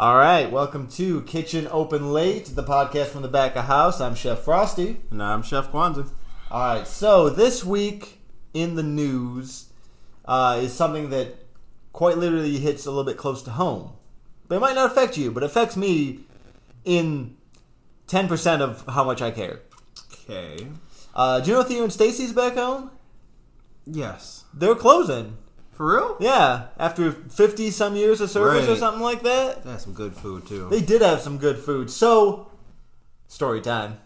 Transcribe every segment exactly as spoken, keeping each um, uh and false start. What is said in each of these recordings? All right, welcome to Kitchen Open Late, the podcast from the back of house. I'm Chef Frosty. And I'm Chef Kwanzaa. All right, so this week in the news uh, is something that quite literally hits a little bit close to home. But it might not affect you, but it affects me in ten percent of how much I care. Okay. Uh, do you know Theo and Stacy's back home? Yes. They're closing. For real? Yeah. After fifty-some years of service right. or something like that. They had some good food, too. They did have some good food. So, story time.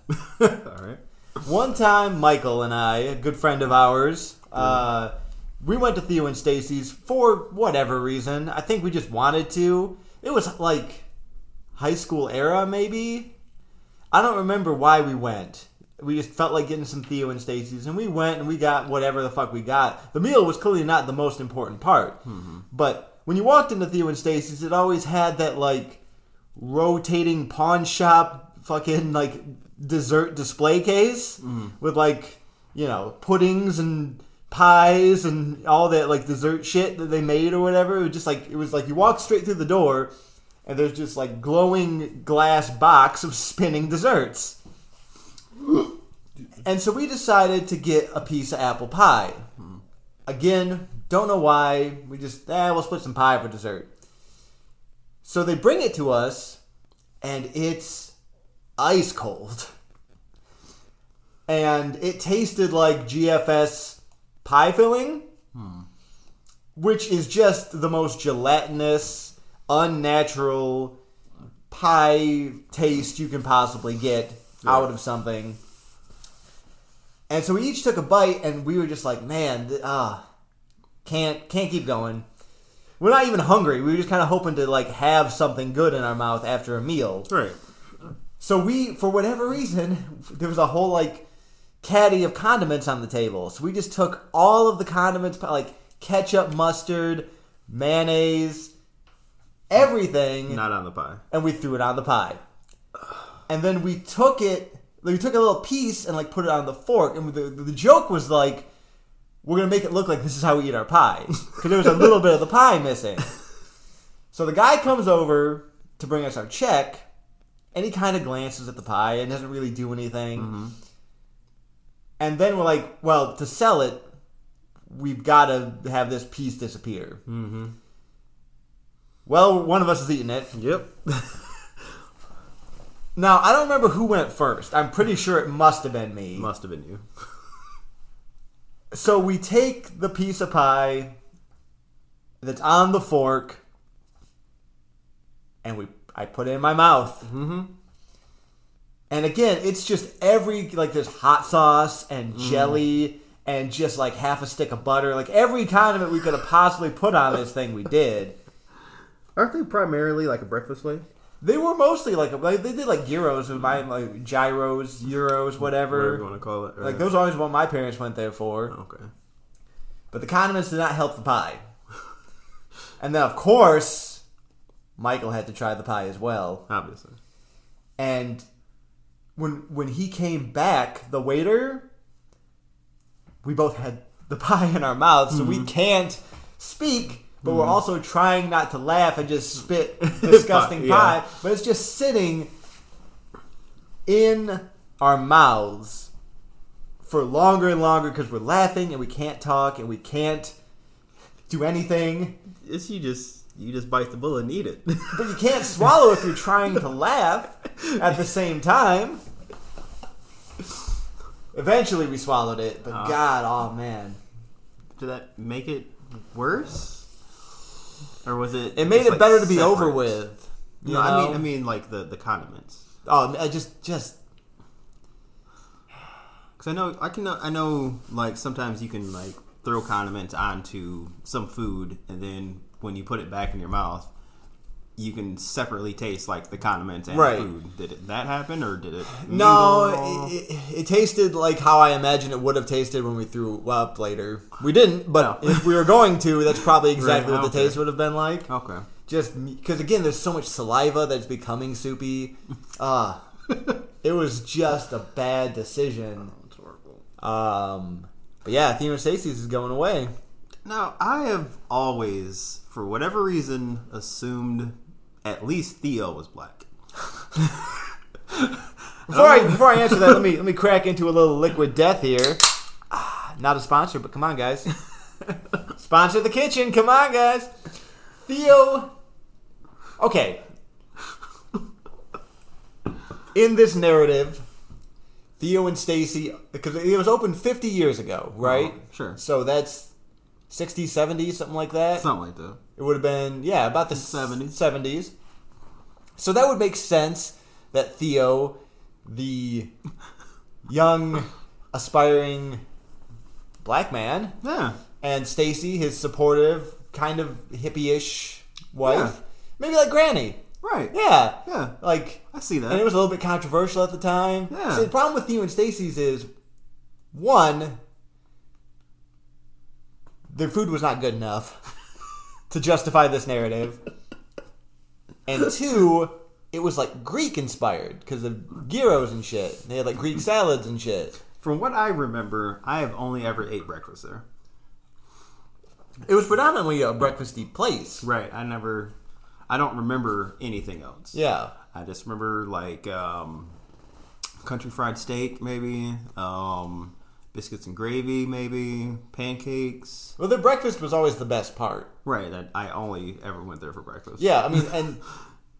All right. One time, Michael and I, a good friend of ours, uh, we went to Theo and Stacy's for whatever reason. I think we just wanted to. It was like high school era, maybe. I don't remember why we went. We just felt like getting some Theo and Stacy's, and we went and we got whatever the fuck we got. The meal was clearly not the most important part, mm-hmm. but when you walked into Theo and Stacy's, it always had that like rotating pawn shop fucking like dessert display case mm. with like, you know, puddings and pies and all that like dessert shit that they made or whatever. It was just like, it was like you walk straight through the door and there's just like glowing glass box of spinning desserts. And so we decided to get a piece of apple pie. Again, don't know why. We just, eh, we'll split some pie for dessert. So they bring it to us, and it's ice cold. And it tasted like G F S pie filling, hmm. which is just the most gelatinous, unnatural pie taste you can possibly get. Yeah. Out of something. And so we each took a bite and we were just like, man, th- uh, can't can't keep going. We're not even hungry. We were just kind of hoping to like have something good in our mouth after a meal. Right. So we, for whatever reason, there was a whole like caddy of condiments on the table. So we just took all of the condiments, like ketchup, mustard, mayonnaise, everything. Not on the pie. And we threw it on the pie. And then we took it, we took a little piece and like put it on the fork. And the, the joke was like, we're going to make it look like this is how we eat our pie. Because there was a little bit of the pie missing. So the guy comes over to bring us our check. And he kind of glances at the pie and doesn't really do anything. Mm-hmm. And then we're like, well, to sell it, we've got to have this piece disappear. Mm-hmm. Well, one of us is eating it. Yep. Now, I don't remember who went first. I'm pretty sure it must have been me. Must have been you. So we take the piece of pie that's on the fork, and we I put it in my mouth. Mm-hmm. And again, it's just every, like there's hot sauce and jelly mm. and just like half a stick of butter. Like every condiment we could have possibly put on this thing, we did. Aren't they primarily like a breakfast place? They were mostly like, like they did like gyros, and my like gyros, euros, whatever. Whatever you want to call it. Right? Like those are always what my parents went there for. Okay. But the condiments did not help the pie. And then of course, Michael had to try the pie as well. Obviously. And when when he came back, the waiter, we both had the pie in our mouths, so mm-hmm. we can't speak. But we're also trying not to laugh and just spit disgusting yeah. pie. But it's just sitting in our mouths for longer and longer because we're laughing and we can't talk and we can't do anything. It's you just you just bite the bullet and eat it. But you can't swallow if you're trying to laugh at the same time. Eventually we swallowed it, but uh, God, oh man. Did that make it worse? Or was it? It made it like better to be separate. Over with. You no, know? I mean, I mean, like the, the condiments. Oh, I just just because I know I can I know like sometimes you can like throw condiments onto some food, and then when you put it back in your mouth, you can separately taste like the condiments and right. food. Did it, that happen, or did it? No, it, it, it tasted like how I imagine it would have tasted when we threw up later. We didn't, but no. If we were going to, that's probably exactly right. what okay. the taste would have been like. Okay, just because again, there's so much saliva that's becoming soupy. Uh it was just a bad decision. Oh, it's horrible. Um, but yeah, Theo and Stacy's is going away. Now I have always, for whatever reason, assumed at least Theo was black. Before I, before I answer that, let me let me crack into a little Liquid Death here. Ah, not a sponsor, but come on, guys. Sponsor the kitchen. Come on, guys. Theo. Okay. In this narrative, Theo and Stacy, because it was opened fifty years ago, right? Oh, sure. So that's sixties, seventies, something like that. Something like that. It would have been, yeah, about the seventies. seventies. So that would make sense that Theo, the young, aspiring black man, yeah, and Stacy, his supportive, kind of hippie-ish wife, yeah, maybe like Granny. Right. Yeah. Yeah. Like, I see that. And it was a little bit controversial at the time. Yeah. So the problem with Theo and Stacy's is, one, their food was not good enough to justify this narrative. And two, it was like Greek inspired because of gyros and shit. They had like Greek salads and shit. From what I remember, I have only ever ate breakfast there. It was predominantly a breakfasty place. Right. I never... I don't remember anything else. Yeah. I just remember, like, um, country fried steak, maybe. Um, biscuits and gravy, maybe. Pancakes. Well, the breakfast was always the best part. Right. I, I only ever went there for breakfast. Yeah, I mean, and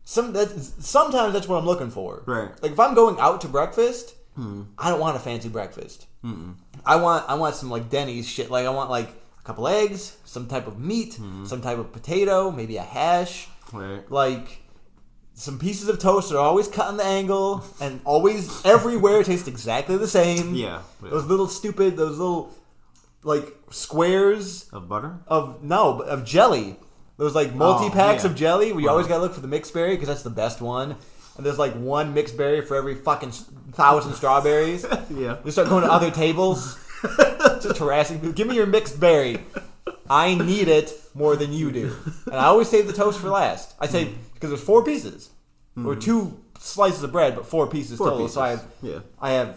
some that's, sometimes that's what I'm looking for. Right. Like, if I'm going out to breakfast, hmm. I don't want a fancy breakfast. Mm-mm. I want I want some, like, Denny's shit. Like, I want, like, a couple eggs, some type of meat, hmm. some type of potato, maybe a hash. Right. Like, some pieces of toast are always cut on the angle and always everywhere tastes exactly the same. Yeah, yeah. Those little stupid, those little, like, squares. Of butter? Of No, of jelly. Those, like, multi-packs oh, yeah. of jelly where you wow. always gotta look for the mixed berry because that's the best one. And there's, like, one mixed berry for every fucking thousand strawberries. Yeah. They start going to other tables. Just harassing people. Give me your mixed berry. I need it more than you do. And I always save the toast for last. I save, because mm. there's four pieces. Mm. Or two slices of bread, but four pieces four total. Pieces. So I have, yeah. I have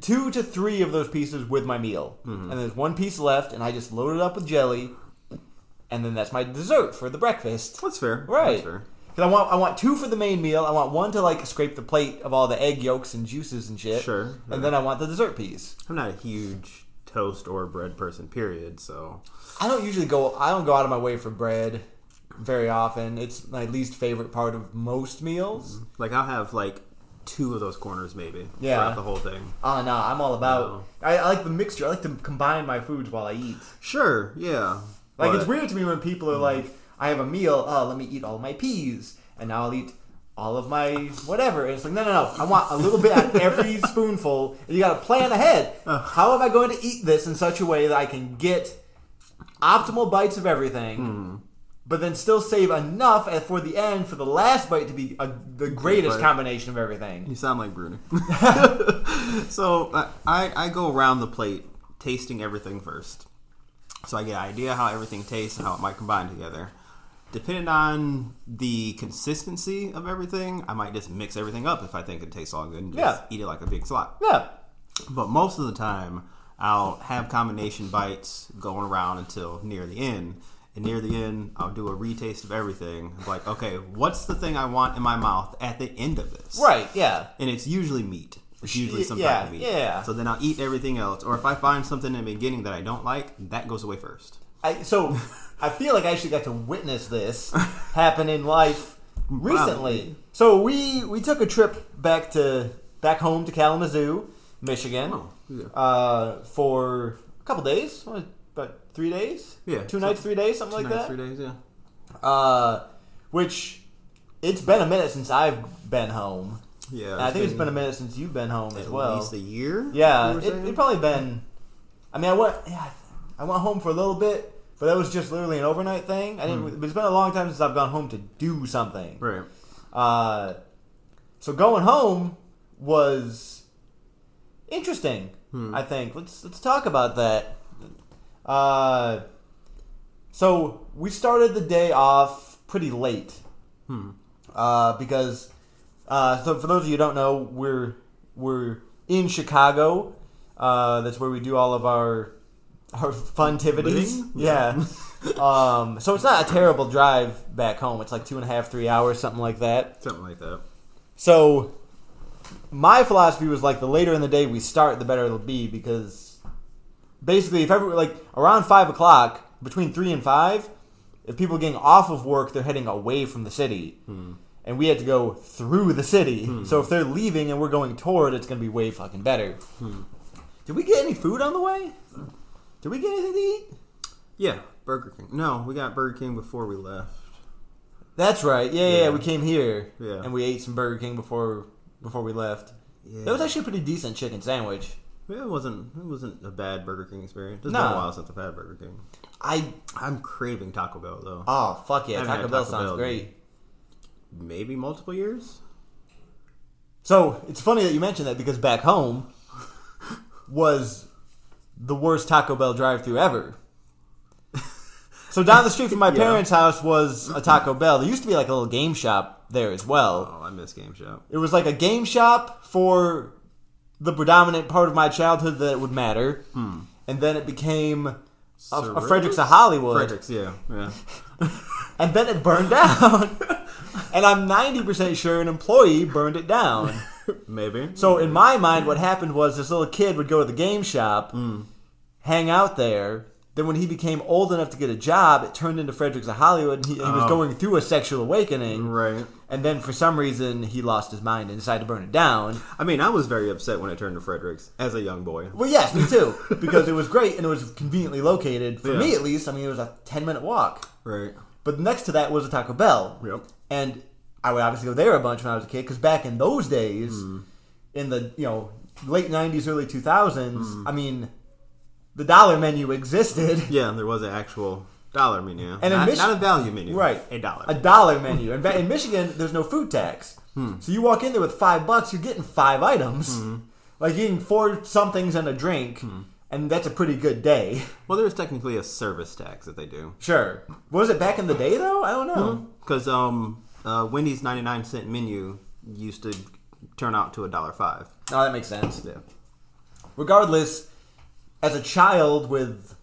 two to three of those pieces with my meal. Mm-hmm. And there's one piece left, and I just load it up with jelly. And then that's my dessert for the breakfast. That's fair. Right. Because I want, I want two for the main meal. I want one to, like, scrape the plate of all the egg yolks and juices and shit. Sure. And yeah. then I want the dessert piece. I'm not a huge... toast or bread person, period. So I don't usually go I don't go out of my way for bread very often. It's my least favorite part of most meals. Mm-hmm. Like, I'll have like two of those corners maybe yeah. throughout the whole thing. Oh no, I'm all about no. I, I like the mixture. I like to combine my foods while I eat. Sure, yeah. Like, but it's weird to me when people are mm-hmm. like, I have a meal, oh let me eat all my peas and now I'll eat all of my whatever. And it's like, no, no, no. I want a little bit on every spoonful. And you got to plan ahead. How am I going to eat this in such a way that I can get optimal bites of everything, mm. but then still save enough for the end for the last bite to be a, the greatest right. combination of everything? You sound like Bruno. So I, I go around the plate tasting everything first. So I get an idea how everything tastes and how it might combine together. Depending on the consistency of everything, I might just mix everything up if I think it tastes all good and just yeah. eat it like a big slop. Yeah. But most of the time, I'll have combination bites going around until near the end. And near the end, I'll do a retaste of everything. I'm like, okay, what's the thing I want in my mouth at the end of this? Right, yeah. And it's usually meat. It's usually some yeah, type of meat. Yeah. So then I'll eat everything else. Or if I find something in the beginning that I don't like, that goes away first. I, so, I feel like I actually got to witness this happen in life recently. Probably. So we, we took a trip back to back home to Kalamazoo, Michigan, oh, yeah. uh, for a couple days, about three days, yeah, two so, nights, three days, something two like nights, that. Three days, yeah. Uh, which it's been a minute since I've been home. Yeah, I think been, it's been a minute since you've been home as well. At least a year. Yeah, it, it's probably been. I mean, I went. Yeah, I went home for a little bit. But that was just literally an overnight thing. I didn't. Mm. It's been a long time since I've gone home to do something. Right. Uh, so going home was interesting. Mm. I think let's let's talk about that. Uh, so we started the day off pretty late. Mm. Uh, because uh, so for those of you who don't know, we're we're in Chicago. Uh, that's where we do all of our Her funtivities. Living? Yeah. um, so it's not a terrible drive back home. It's like two and a half, three hours, something like that. Something like that. So my philosophy was like the later in the day we start, the better it'll be, because basically if every, like around five o'clock, between three and five, if people are getting off of work, they're heading away from the city. Hmm. And we had to go through the city. Hmm. So if they're leaving and we're going toward, it's going to be way fucking better. Hmm. Did we get any food on the way? Did we get anything to eat? Yeah, Burger King. No, we got Burger King before we left. That's right. Yeah, yeah, yeah we came here. Yeah. And we ate some Burger King before before we left. Yeah. That was actually a pretty decent chicken sandwich. Yeah, it wasn't it wasn't a bad Burger King experience. It's no. been a while since I've had Burger King. I, I'm craving Taco Bell, though. Oh, fuck yeah. Taco Bell Taco sounds Bell, great. Maybe multiple years? So, it's funny that you mentioned that, because back home was the worst Taco Bell drive-thru ever. So down the street from my yeah. parents' house was a Taco Bell. There used to be like a little game shop there as well. Oh, I miss game shop. It was like a game shop for the predominant part of my childhood that would matter. Hmm. And then it became a, a Frederick's of Hollywood. Frederick's, yeah. yeah. And then it burned down. And I'm ninety percent sure an employee burned it down. Maybe. So in my mind, what happened was this little kid would go to the game shop, mm. hang out there. Then when he became old enough to get a job, it turned into Frederick's of Hollywood, and he, oh. he was going through a sexual awakening. Right. And then for some reason, he lost his mind and decided to burn it down. I mean, I was very upset when it turned to Frederick's as a young boy. Well, yes, me too. Because it was great, and it was conveniently located. For yeah. me, at least. I mean, it was a ten-minute walk. Right. But next to that was a Taco Bell. Yep. And I would obviously go there a bunch when I was a kid, because back in those days, mm. in the, you know, late nineties, early two thousands, mm. I mean, the dollar menu existed. Yeah, there was an actual dollar menu. And not, Mich- not a value menu. Right. A dollar. A dollar menu. And in Michigan, there's no food tax. Hmm. So you walk in there with five bucks, you're getting five items. Hmm. Like eating four somethings and a drink. Hmm. And that's a pretty good day. Well, there's technically a service tax that they do. Sure. Was it back in the day, though? I don't know. Because mm-hmm. um, uh, Wendy's ninety-nine cent menu used to turn out to a dollar five. Oh, that makes sense. Yeah. Regardless, as a child with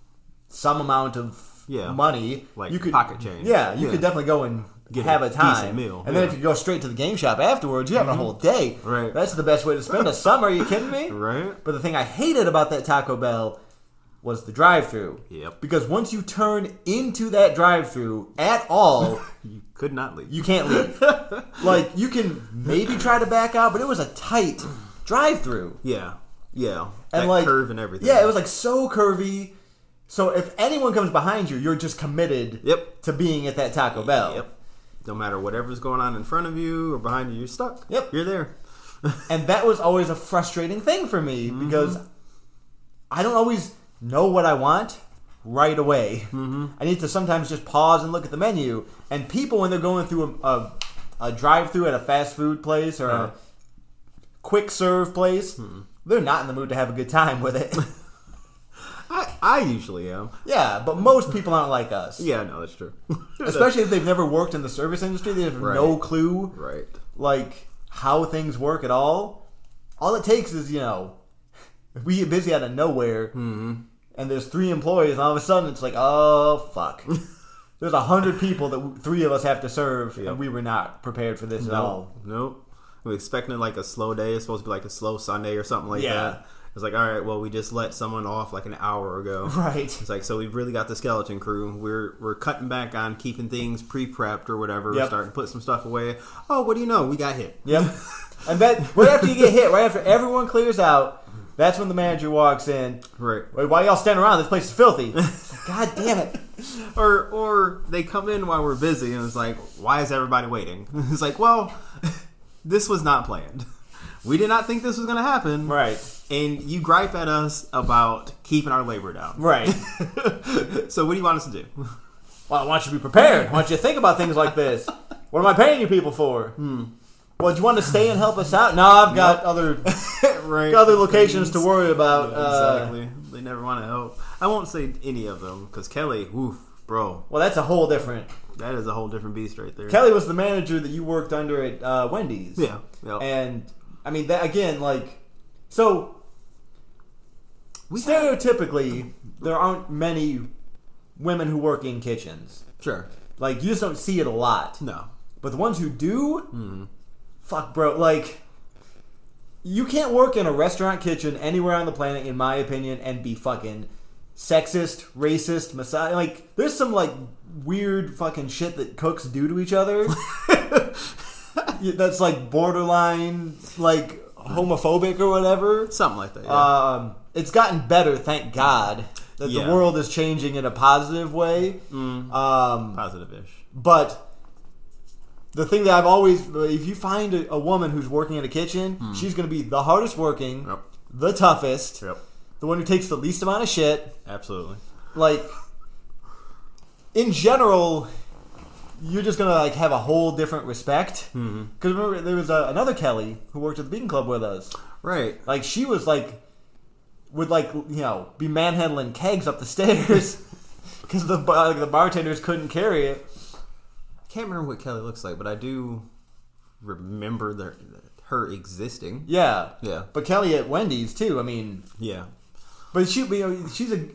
some amount of yeah. money, like you could, pocket change. Yeah, you yeah. could definitely go and Get have a, a time. Meal. And yeah. then if you go straight to the game shop afterwards, you're having mm-hmm. a whole day. Right. That's the best way to spend a summer. Are you kidding me? Right. But the thing I hated about that Taco Bell was the drive-thru. Yep. Because once you turn into that drive-thru at all, you could not leave. You can't leave. Like, you can maybe try to back out, but it was a tight drive-thru. Yeah. Yeah. And that like, curve and everything. Yeah, it was like so curvy. So if anyone comes behind you, you're just committed yep. to being at that Taco Bell. Yep. No matter whatever's going on in front of you or behind you, you're stuck. Yep. You're there. And that was always a frustrating thing for me mm-hmm. because I don't always know what I want right away. Mm-hmm. I need to sometimes just pause and look at the menu. And people, when they're going through a, a, a drive-thru at a fast food place or yeah. a quick-serve place, mm-hmm. they're not in the mood to have a good time with it. I, I usually am. Yeah, but most people aren't like us. Yeah, no, that's true. Especially if they've never worked in the service industry. They have right. no clue right. like how things work at all. All it takes is, you know, we get busy out of nowhere mm-hmm. and there's three employees and all of a sudden it's like, oh, fuck. There's a hundred people that three of us have to serve yep. and we were not prepared for this nope. at all. Nope. We're expecting like a slow day. It's supposed to be like a slow Sunday or something like yeah. that. It's like, all right, well, we just let someone off like an hour ago. Right. It's like, so we've really got the skeleton crew. We're we're cutting back on keeping things pre-prepped or whatever. Yep. We're starting to put some stuff away. Oh, what do you know? We got hit. Yep. And that, right after you get hit, right after everyone clears out, that's when the manager walks in. Right. Wait, why y'all standing around? This place is filthy. Like, God damn it. Or or they come in while we're busy and it's like, why is everybody waiting? It's like, well, this was not planned. We did not think this was going to happen. Right. And you gripe at us about keeping our labor down. Right. So what do you want us to do? Well, I want you to be prepared. I want you to think about things like this. What am I paying you people for? Hmm. Well, do you want to stay and help us out? No, I've got yep. other right. other locations Things. to worry about. Yeah, exactly. Uh, they never want to help. I won't say any of them because Kelly, woof, bro. Well, that's a whole different... That is a whole different beast right there. Kelly was the manager that you worked under at uh, Wendy's. Yeah. Yep. And... I mean, that, again, like, so We Stereotypically, have... there aren't many women who work in kitchens. Sure. Like, you just don't see it a lot. No. But the ones who do, mm-hmm. fuck, bro. Like, you can't work in a restaurant kitchen anywhere on the planet, in my opinion, and be fucking sexist, racist, misogynist. Like, there's some, like, weird fucking shit that cooks do to each other. That's, like, borderline, like, homophobic or whatever. Something like that, yeah. Um, it's gotten better, thank God, that yeah. the world is changing in a positive way. Mm. Um, Positive-ish. But... the thing that I've always... if you find a, a woman who's working in a kitchen, hmm. she's going to be the hardest working, yep. the toughest, yep. the one who takes the least amount of shit. Absolutely. Like, in general, you're just going to, like, have a whole different respect. Because mm-hmm. remember, there was a, another Kelly who worked at the Beacon Club with us. Right. Like, she was, like... would, like, you know, be manhandling kegs up the stairs because the, like, the bartenders couldn't carry it. Can't remember what Kelly looks like, but I do remember the, her existing. Yeah, yeah. But Kelly at Wendy's too. I mean, yeah. But she, you know, she's a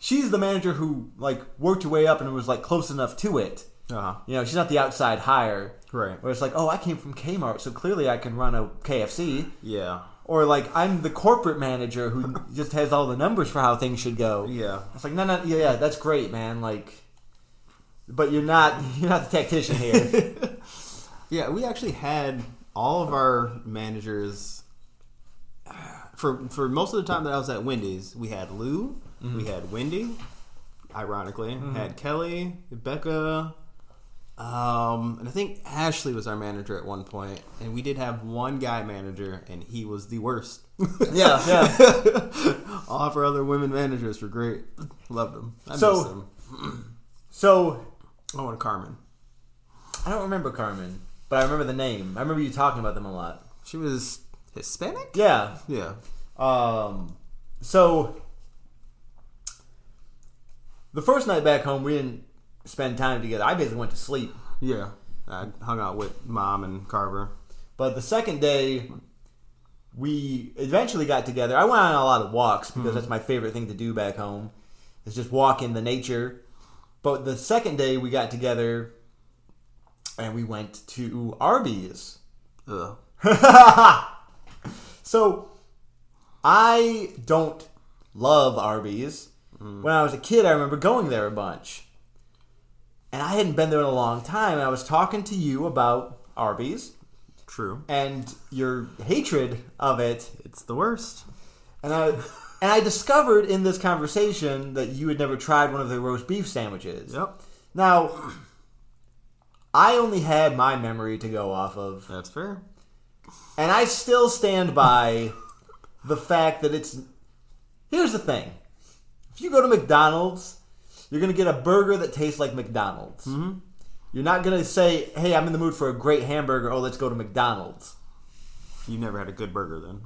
she's the manager who like worked her way up and was like close enough to it. Uh-huh. You know, she's not the outside hire, right? Where it's like, oh, I came from Kmart, so clearly I can run a K F C. Yeah. Or like, I'm the corporate manager who just has all the numbers for how things should go. Yeah. It's like, no, no, yeah, yeah, that's great, man. Like. But you're not you're not the tactician here. Yeah, we actually had all of our managers for for most of the time that I was at Wendy's. We had Lou, mm-hmm. we had Wendy, ironically, mm-hmm. had Kelly, Becca, um, and I think Ashley was our manager at one point. And we did have one guy manager, and he was the worst. Yeah, yeah. All of our other women managers were great. Loved them. I so, miss them. So. Oh, and Carmen. I don't remember Carmen, but I remember the name. I remember you talking about them a lot. She was Hispanic? Yeah. Yeah. Um, so, the first night back home, we didn't spend time together. I basically went to sleep. Yeah. I hung out with Mom and Carver. But the second day, we eventually got together. I went on a lot of walks because mm-hmm. that's my favorite thing to do back home, is just walk in the nature. But the second day we got together, and we went to Arby's. Ugh. So, I don't love Arby's. Mm. When I was a kid, I remember going there a bunch. And I hadn't been there in a long time, and I was talking to you about Arby's. True. And your hatred of it. It's the worst. And I... And I discovered in this conversation that you had never tried one of the roast beef sandwiches. Yep. Now, I only had my memory to go off of. That's fair. And I still stand by the fact that it's... Here's the thing. If you go to McDonald's, you're going to get a burger that tastes like McDonald's. Mm-hmm. You're not going to say, hey, I'm in the mood for a great hamburger. Oh, let's go to McDonald's. You never had a good burger then.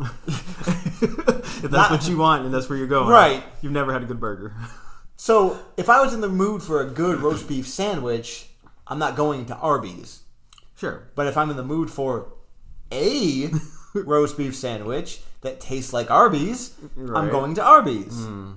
If that's Not, what you want and that's where you're going, right? You've never had a good burger. So if I was in the mood for a good roast beef sandwich, I'm not going to Arby's. Sure. But if I'm in the mood for a roast beef sandwich that tastes like Arby's, right. I'm going to Arby's. Mm.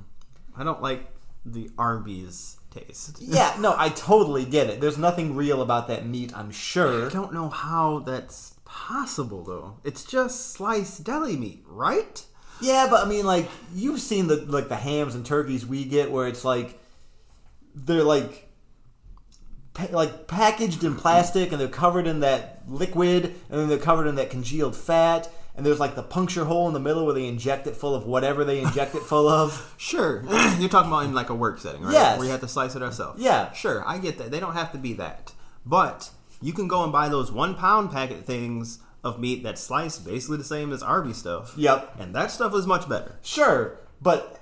I don't like the Arby's taste. Yeah, no, I totally get it. There's nothing real about that meat, I'm sure. I don't know how that's possible, though. It's just sliced deli meat, right? Yeah, but I mean, like, you've seen the like the hams and turkeys we get where it's like they're like pa- like packaged in plastic and they're covered in that liquid and then they're covered in that congealed fat and there's like the puncture hole in the middle where they inject it full of whatever they inject it full of. Sure. You're talking about in like a work setting, right? Yes. Where you have to slice it ourselves. Yeah. Sure, I get that. They don't have to be that. But you can go and buy those one pound packet things of meat that's sliced basically the same as Arby's stuff. Yep. And that stuff is much better. Sure. But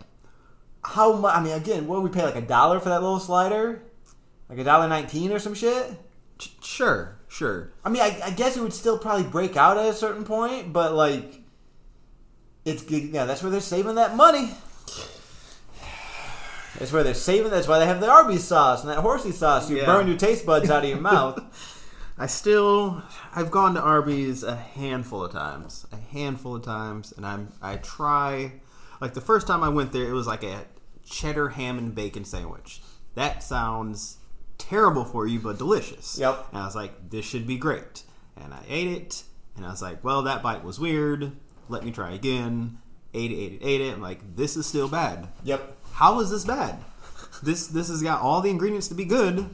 how much? I mean, again, what do we pay? Like a dollar for that little slider? Like a dollar nineteen or some shit? Ch- sure. Sure. I mean, I, I guess it would still probably break out at a certain point, but like, it's, yeah, that's where they're saving that money. That's where they're saving. That's why they have the Arby's sauce and that horsey sauce. You yeah. burn your taste buds out of your mouth. I still, I've gone to Arby's a handful of times, a handful of times, and I'm I try. Like the first time I went there, it was like a cheddar ham and bacon sandwich. That sounds terrible for you, but delicious. Yep. And I was like, this should be great. And I ate it. And I was like, well, that bite was weird. Let me try again. Ate it, ate it, ate it. I'm like, this is still bad. Yep. How is this bad? This this has got all the ingredients to be good.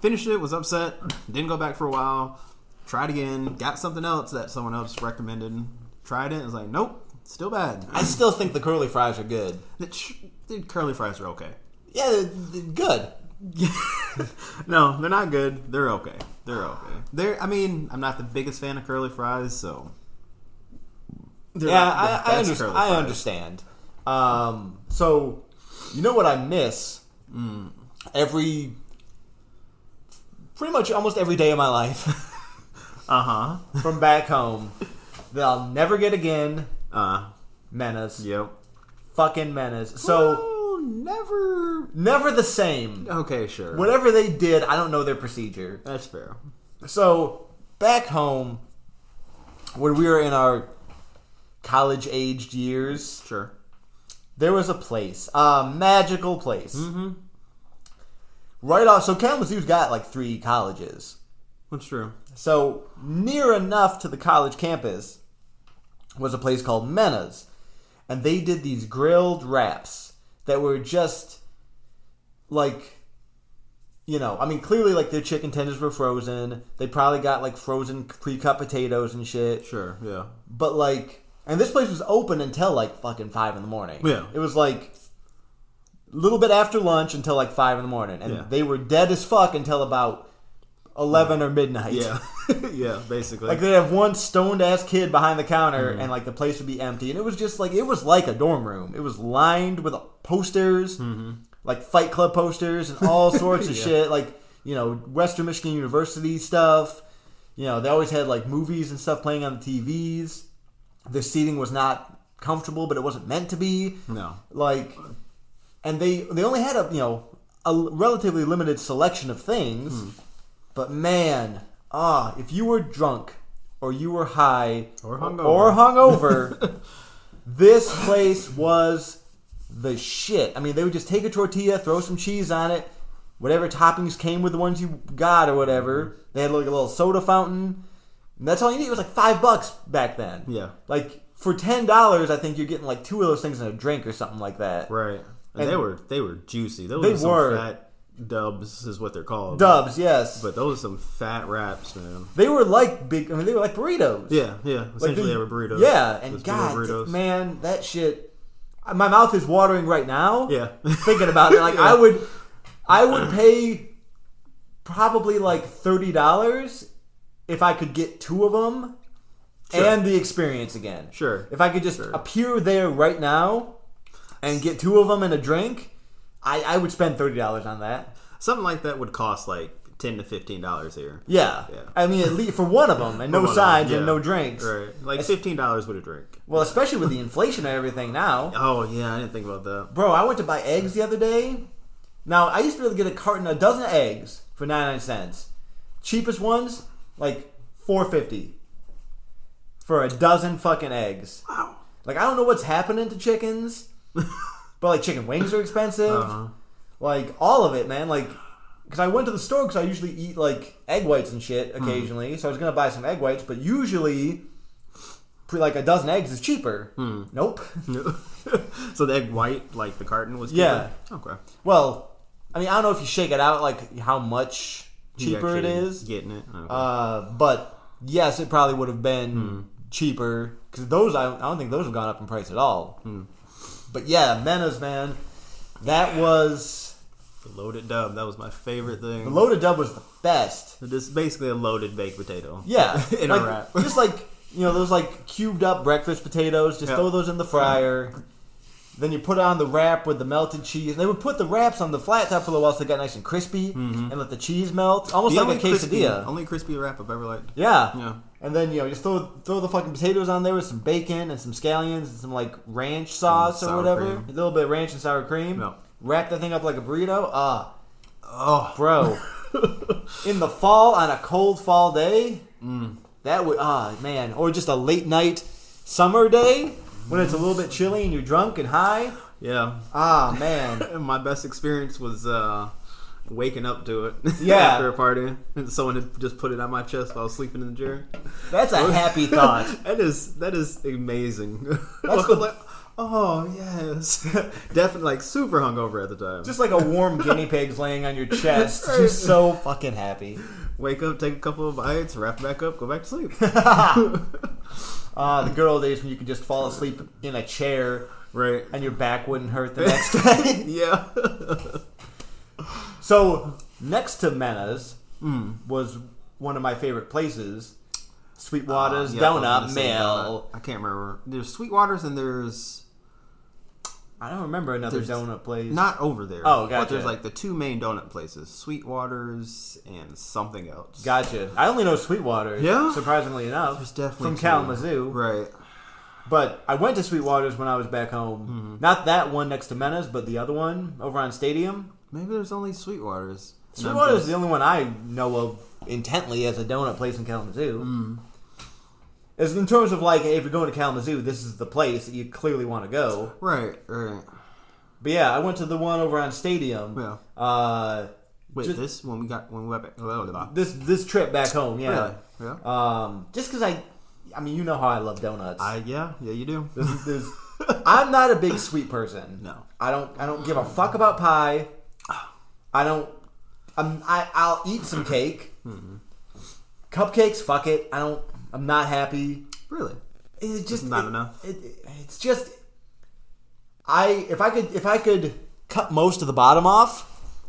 Finished it, was upset. Didn't go back for a while. Tried again. Got something else that someone else recommended. Tried it. And was like, nope. Still bad. I still think the curly fries are good. The, the curly fries are okay. Yeah, they're, they're good. No, they're not good. They're okay. They're okay. They're. I mean, I'm not the biggest fan of curly fries, so. They're yeah, I, I, under- I understand. Um, so, you know what I miss? Mm. Every, pretty much almost every day of my life. uh-huh. From back home. That I'll never get again. Uh. Mena's. Yep. Fucking Mena's. So. Whoa. Never... Never the same. Okay, sure. Whatever they did, I don't know their procedure. That's fair. So, back home, when we were in our college-aged years... Sure. There was a place. A magical place. Mm-hmm. Right off... So, Kalamazoo's got, like, three colleges. That's true. So, near enough to the college campus was a place called Mena's. And they did these grilled wraps. That were just, like, you know, I mean, clearly, like, their chicken tenders were frozen. They probably got, like, frozen pre-cut potatoes and shit. Sure, yeah. But, like, and this place was open until, like, fucking five in the morning. Yeah. It was, like, a little bit after lunch until, like, five in the morning. And yeah. They were dead as fuck until about eleven yeah. or midnight. Yeah. Yeah, basically. Like, they'd have one stoned-ass kid behind the counter, mm-hmm. and, like, the place would be empty. And it was just, like, it was like a dorm room. It was lined with posters, mm-hmm. like Fight Club posters and all sorts of yeah. shit. Like, you know, Western Michigan University stuff. You know, they always had, like, movies and stuff playing on the T Vs. The seating was not comfortable, but it wasn't meant to be. No. Like, and they, they only had a, you know, a relatively limited selection of things. Mm. But, man... Ah, if you were drunk, or you were high, or hungover, or hungover this place was the shit. I mean, they would just take a tortilla, throw some cheese on it, whatever toppings came with the ones you got or whatever. They had like a little soda fountain, and that's all you need. It was like five bucks back then. Yeah. Like, for ten dollars, I think you're getting like two of those things and a drink or something like that. Right. And, and they were they were juicy. Those they were. Some were. Fat- Dubs is what they're called. Dubs, yes. But those are some fat wraps, man. They were like big. I mean, they were like burritos. Yeah, yeah. Essentially, like the, they were burritos. Yeah, and those God, man, that shit. My mouth is watering right now. Yeah, thinking about it. Like yeah. I would, I would pay probably like thirty dollars if I could get two of them, sure. and the experience again. Sure. If I could just sure. appear there right now and get two of them and a drink. I, I would spend thirty dollars on that. Something like that would cost like ten to fifteen dollars here. Yeah. yeah. I mean, at least for one of them, and no sides yeah. and no drinks. Right. Like fifteen dollars with a drink. Well, especially with the inflation and everything now. Oh, yeah. I didn't think about that. Bro, I went to buy eggs the other day. Now, I used to be able to get a carton, a dozen of eggs for ninety-nine cents. Cheapest ones, like four fifty for a dozen fucking eggs. Wow. Like, I don't know what's happening to chickens. But, like, chicken wings are expensive. Uh-huh. Like, all of it, man. Like, because I went to the store because I usually eat, like, egg whites and shit occasionally. Mm. So I was going to buy some egg whites. But usually, like, a dozen eggs is cheaper. Mm. Nope. So the egg white, like, the carton was cheaper? Yeah. Okay. Well, I mean, I don't know if you shake it out, like, how much cheaper it is. Getting it. Okay. Uh, but, yes, it probably would have been mm. cheaper. Because those, I don't think those have gone up in price at all. Mm. But yeah, Mena's, man, that was... The loaded dub, that was my favorite thing. The loaded dub was the best. It's basically a loaded baked potato. Yeah. In like, a wrap. Just like, you know, those like cubed up breakfast potatoes, just yep. throw those in the fryer. Then you put on the wrap with the melted cheese. They would put the wraps on the flat top for a little while so they got nice and crispy mm-hmm. and let the cheese melt. Almost the like a quesadilla. Crispy, only crispy wrap I've ever liked. Yeah. Yeah. And then, you know, just throw throw the fucking potatoes on there with some bacon and some scallions and some, like, ranch sauce or whatever. Cream. A little bit of ranch and sour cream. No. Wrap that thing up like a burrito. Ah. Oh. Bro. In the fall, on a cold fall day, mm. that would, ah, man. Or just a late night summer day. when it's a little bit chilly and you're drunk and high. Yeah. Ah, man. My best experience was uh, waking up to it yeah. after a party. And someone had just put it on my chest while I was sleeping in the chair. That's a happy thought. That is that is amazing. That's like, oh, yes. Definitely, like, super hungover at the time. Just like a warm guinea pig's laying on your chest. Right. Just so fucking happy. Wake up, take a couple of bites, wrap back up, go back to sleep. uh, the good old days when you could just fall asleep in a chair. Right. And your back wouldn't hurt the next day. Yeah. So, next to Mena's mm. was one of my favorite places. Sweetwater's, uh, yeah, Donut Mill. I can't remember. There's Sweetwater's and there's... I don't remember another donut place. Not over there. Oh, gotcha. But there's like the two main donut places, Sweetwater's and something else. Gotcha. I only know Sweetwater's, yeah? surprisingly enough. There's definitely from two. Kalamazoo. Right. But I went to Sweetwater's when I was back home. Mm-hmm. Not that one next to Mena's, but the other one over on Stadium. Maybe there's only Sweetwater's. Sweetwater's is the only one I know of intently as a donut place in Kalamazoo. Mm. As in terms of like, if you're going to Kalamazoo, this is the place that you clearly want to go. Right, right. But yeah, I went to the one over on Stadium. Yeah. Uh, Wait, just, this when we got when we went back. Blah, blah, blah. This this trip back home, yeah. Really? Yeah. Um, just because I. I mean, you know how I love donuts. I, yeah, yeah, you do. There's, there's, I'm not a big sweet person. No, I don't. I don't give a fuck about pie. I don't. I'm, I I'll eat some cake. Mm-hmm. Cupcakes, fuck it. I don't. I'm not happy. Really? It's just not it, enough. It, it, it's just. I if I could if I could cut most of the bottom off,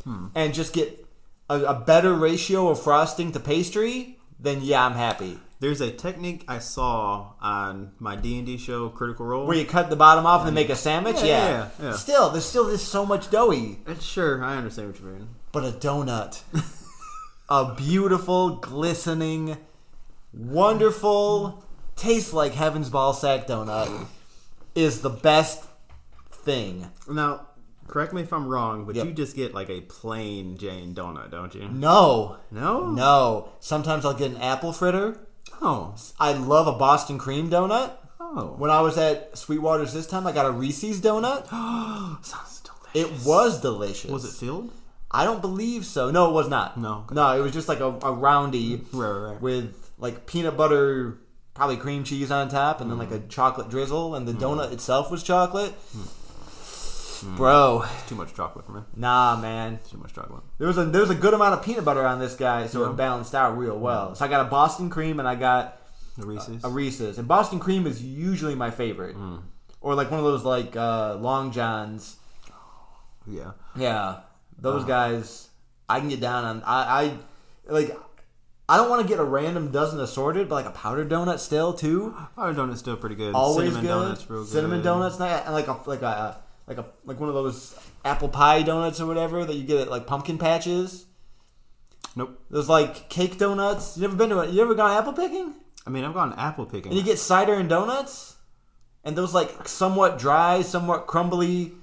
hmm. and just get a, a better ratio of frosting to pastry, then yeah, I'm happy. There's a technique I saw on my D and D show, Critical Role. Where you cut the bottom off and then make a sandwich? Yeah. yeah. yeah, yeah. Still, there's still just so much doughy. It's sure, I understand what you mean. But a donut. A beautiful, glistening, wonderful, tastes like Heaven's Ballsack donut is the best thing. Now, correct me if I'm wrong, but yep. you just get like a plain Jane donut, don't you? No. No? No. Sometimes I'll get an apple fritter. Oh, I love a Boston cream donut. Oh, when I was at Sweetwater's this time, I got a Reese's donut. Oh, sounds delicious. It was delicious. Was it filled? I don't believe so. No, it was not. No, no, it was just like a, a roundy right, right. with like peanut butter, probably cream cheese on top, and mm. then like a chocolate drizzle, and the mm. donut itself was chocolate. Mm. Bro, it's too much chocolate for me. Nah, man, it's too much chocolate. There was a there was a good amount of peanut butter on this guy, so yeah. it balanced out real well. So I got a Boston cream and I got a Reese's. A, a Reese's, and Boston cream is usually my favorite, mm. or like one of those like uh, Long Johns. Yeah, yeah, those uh, guys I can get down on. I, I like. I don't want to get a random dozen assorted, but like a powdered donut still too. Powdered donut's still pretty good. Always cinnamon good. Donuts, real good. Cinnamon donuts, nice. And like a like a. Like a like one of those apple pie donuts or whatever that you get at like pumpkin patches. Nope. There's like cake donuts. You never been to it? You ever gone apple picking? I mean, I've gone apple picking. And you get cider and donuts, and those like somewhat dry, somewhat crumbly.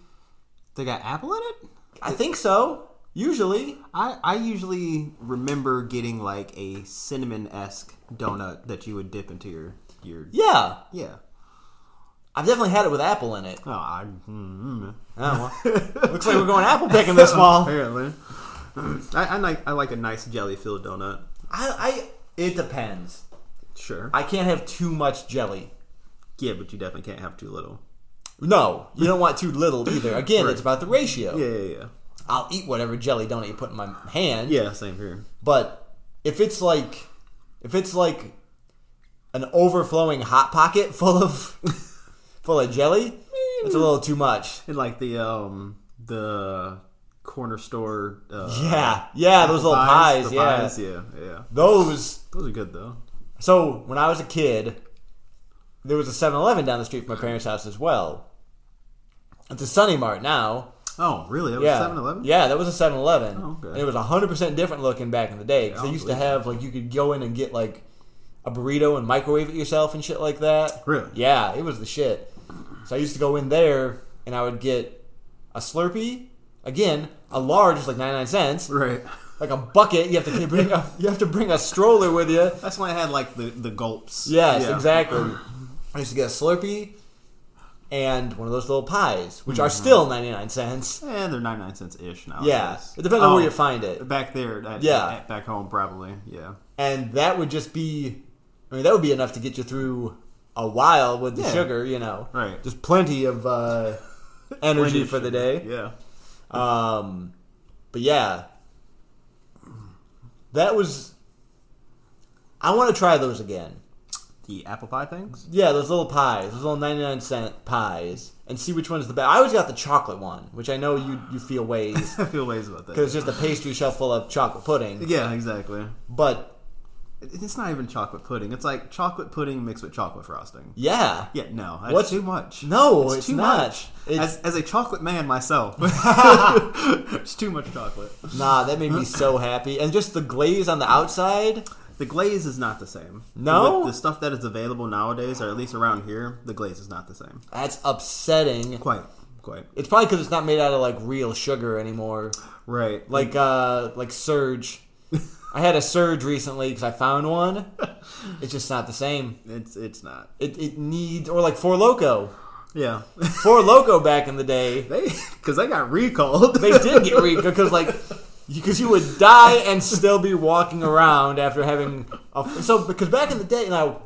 They got apple in it? I think so. Usually, I I usually remember getting like a cinnamon-esque donut that you would dip into your your yeah yeah. I've definitely had it with apple in it. Oh, I... Mm, mm. Oh, well. Looks like we're going apple picking this fall. Apparently. I, I, like, I like a nice jelly-filled donut. I, I... It depends. Sure. I can't have too much jelly. Yeah, but you definitely can't have too little. No, you don't want too little either. Again, right. It's about the ratio. Yeah, yeah, yeah. I'll eat whatever jelly donut you put in my hand. Yeah, same here. But if it's like... If it's like an overflowing Hot Pocket full of... Full of jelly? It's a little too much. And like the um the corner store. Uh, yeah, yeah, those little pies. pies, yeah. pies yeah, yeah. Those those are good though. So when I was a kid, there was a seven eleven down the street from my parents' house as well. It's a Sunny Mart now. Oh, really? That was yeah. a seven eleven? Yeah, that was a seven eleven. Oh, okay. And it was one hundred percent different looking back in the day because yeah, they used to have like you could go in and get like a burrito and microwave it yourself and shit like that. Really? Yeah, it was the shit. So I used to go in there, and I would get a Slurpee. Again, a large is like ninety-nine cents. Right. Like a bucket. You have to bring a, you have to bring a stroller with you. That's when I had, like, the, the gulps. Yes, yeah. exactly. I used to get a Slurpee, and one of those little pies, which mm-hmm. are still ninety-nine cents. Yeah, they're ninety-nine cents-ish now. Yeah. It depends on oh, where you find it. Back there. At, yeah. At, back home, probably. Yeah. And that would just be, I mean, that would be enough to get you through a while with the yeah. sugar, you know. Right. Just plenty of uh, energy plenty for the day. Yeah. Um, but yeah. That was, I want to try those again. The apple pie things? Yeah, those little pies. Those little ninety-nine cent pies. And see which one's the best. I always got the chocolate one, which I know you, you feel ways. I feel ways about that. Because it's just a pastry shelf full of chocolate pudding. Yeah, exactly. But it's not even chocolate pudding. It's like chocolate pudding mixed with chocolate frosting. Yeah. Yeah, no. It's What's, too much. No, it's, it's too not. much. It's, as, as a chocolate man myself, it's too much chocolate. Nah, that made me so happy. And just the glaze on the outside. The glaze is not the same. No? With the stuff that is available nowadays, or at least around here, the glaze is not the same. That's upsetting. Quite, quite. It's probably because it's not made out of, like, real sugar anymore. Right. Like, uh, like Surge. I had a Surge recently because I found one. It's just not the same. It's it's not. It it needs, or like Four Loko. Yeah. Four Loko back in the day. Because they, they got recalled. They did get recalled because, like... Because you would die and still be walking around after having a... So, because back in the day, you know,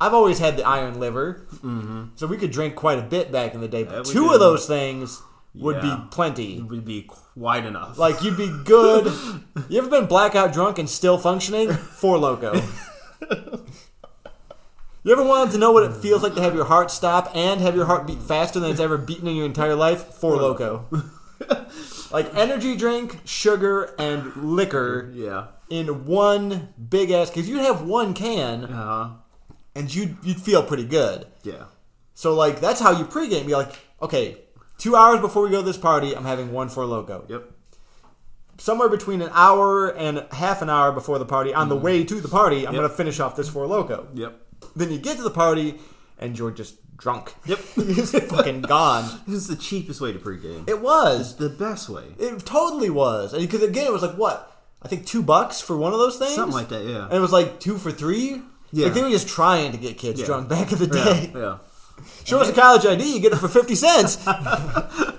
I've always had the iron liver, mm-hmm. so we could drink quite a bit back in the day, but yeah, two did. of those things would yeah. be plenty. It would be quite enough. Like, you'd be good. You ever been blackout drunk and still functioning? Four Loko. You ever wanted to know what it feels like to have your heart stop and have your heart beat faster than it's ever beaten in your entire life? Four Loko. Like energy drink, sugar, and liquor yeah. in one big ass... Because you'd have one can, uh-huh. and you'd, you'd feel pretty good. Yeah. So, like, that's how you pregame. You're like, okay, two hours before we go to this party, I'm having one Four Loko. Yep. Somewhere between an hour and half an hour before the party, on mm. the way to the party, I'm yep. going to finish off this Four Loko. Yep. Then you get to the party, and you're just... drunk. Yep. He's fucking gone. This is the cheapest way to pregame. It was. It's the best way. It totally was. And because again, it was like, what? I think two bucks for one of those things? Something like that, yeah. And it was like two for three? Yeah. Like they were just trying to get kids yeah. drunk back in the day. Yeah. yeah. Show us a college I D, you get it for fifty cents. Now,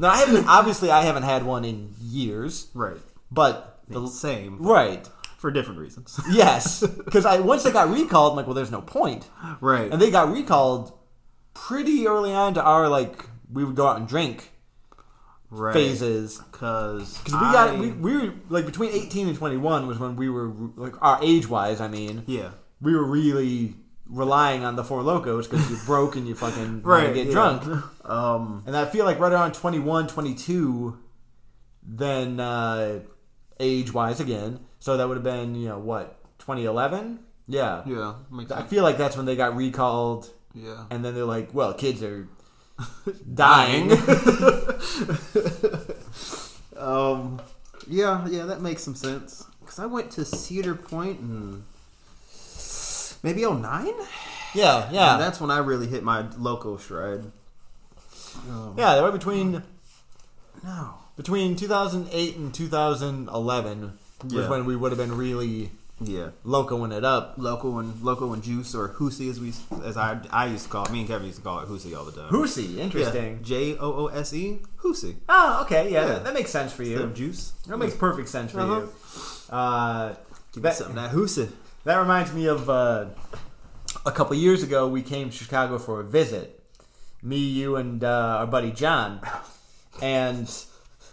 I haven't, obviously, I haven't had one in years. Right. But the same. Right. For different reasons. Yes. Because I once they got recalled, I'm like, well, there's no point. Right. And they got recalled pretty early on to our, like, we would go out and drink right. phases. Because we I... got, we, we were, like, between eighteen and twenty-one was when we were, like, our age-wise, I mean. Yeah. We were really relying on the Four Lokos because you're broke and you fucking right, want to get yeah. drunk. Um, and I feel like right around twenty-one, twenty-two, then uh, age-wise again. So that would have been, you know, what, twenty eleven? Yeah. Yeah. Makes sense. I feel like that's when they got recalled. Yeah. And then they're like, well, kids are dying. um, yeah, yeah, that makes some sense. Because I went to Cedar Point in maybe oh nine? Yeah, yeah. And that's when I really hit my local stride. Um, yeah, they were between, no. between two thousand eight and twenty eleven. Yeah. Was when we would have been really yeah. locoing it up. Loco and loco and juice, or hoosie as we as I I used to call it. Me and Kevin used to call it hoosie all the time. Hoosie, interesting. Yeah. J O O S E, hoosie. Oh, okay, yeah, yeah. That, that makes sense for you. Instead of juice. That yeah. makes perfect sense for uh-huh. you. Uh, Give that, me something that hoosie. That reminds me of uh, a couple years ago we came to Chicago for a visit. Me, you, and uh, our buddy John. And...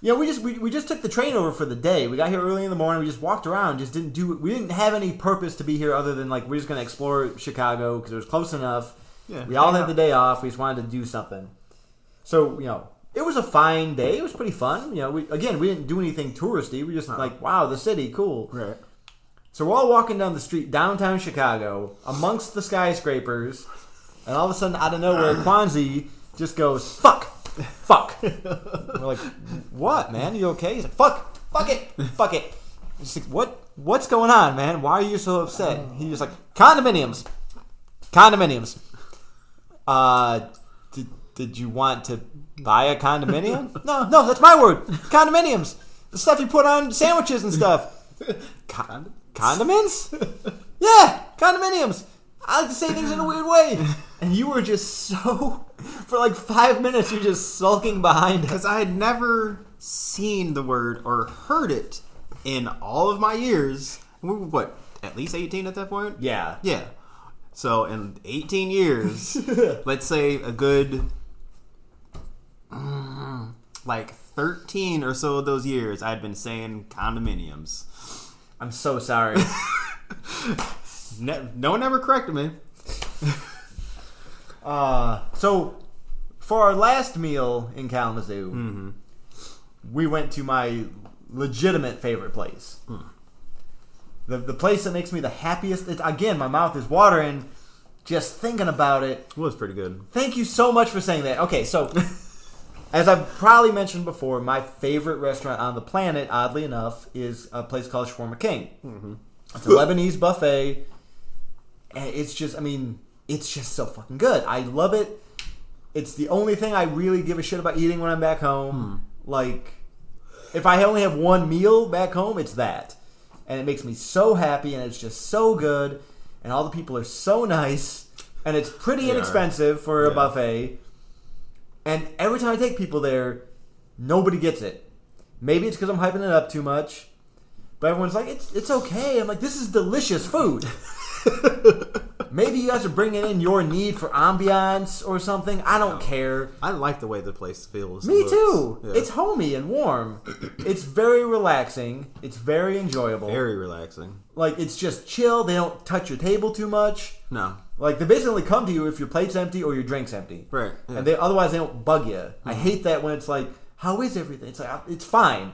Yeah, you know, we just we, we just took the train over for the day. We got here early in the morning. We just walked around. Just didn't do. We didn't have any purpose to be here other than like we're just gonna explore Chicago because it was close enough. Yeah, we all yeah. had the day off. We just wanted to do something. So you know, it was a fine day. It was pretty fun. You know, we again we didn't do anything touristy. We just oh. like wow, the city, cool. Right. So we're all walking down the street downtown Chicago amongst the skyscrapers, and all of a sudden out of nowhere, Kwanzaa just goes fuck. Fuck. We're like, what, man? You okay? He's like, fuck. Fuck it. Fuck it. He's like, what? What's going on, man? Why are you so upset? He's just like, condominiums. Condominiums. Uh, did, did you want to buy a condominium? No, no, that's my word. Condominiums. The stuff you put on sandwiches and stuff. Con- Condiments? Yeah, condominiums. I like to say things in a weird way. And you were just so, for like five minutes, you're just sulking behind it. Because I had never seen the word or heard it in all of my years. We were, what, at least eighteen at that point? Yeah. Yeah. So in eighteen years, let's say a good, um, like thirteen or so of those years, I'd been saying condominiums. I'm so sorry. ne- no one ever corrected me. Uh, so, for our last meal in Kalamazoo, mm-hmm. we went to my legitimate favorite place. Mm. The the place that makes me the happiest. It, again, my mouth is watering just thinking about it. It was pretty good. Thank you so much for saying that. Okay, so, as I've probably mentioned before, my favorite restaurant on the planet, oddly enough, is a place called Shawarma King. Mm-hmm. It's a Lebanese buffet. And it's just, I mean... It's just so fucking good. I love it. It's the only thing I really give a shit about eating when I'm back home. Hmm. Like, if I only have one meal back home, it's that. And it makes me so happy, and it's just so good. And all the people are so nice. And it's pretty they inexpensive are. for a yeah. buffet. And every time I take people there, nobody gets it. Maybe it's because I'm hyping it up too much. But everyone's like, it's it's okay. I'm like, this is delicious food. Maybe you guys are bringing in your need for ambiance or something. I don't no. care. I like the way the place feels. Me too. Yeah. It's homey and warm. It's very relaxing. It's very enjoyable. Very relaxing. Like, it's just chill. They don't touch your table too much. No. Like, they basically come to you if your plate's empty or your drink's empty. Right. Yeah. And they otherwise, they don't bug you. Mm-hmm. I hate that when it's like, how is everything? It's like, it's fine.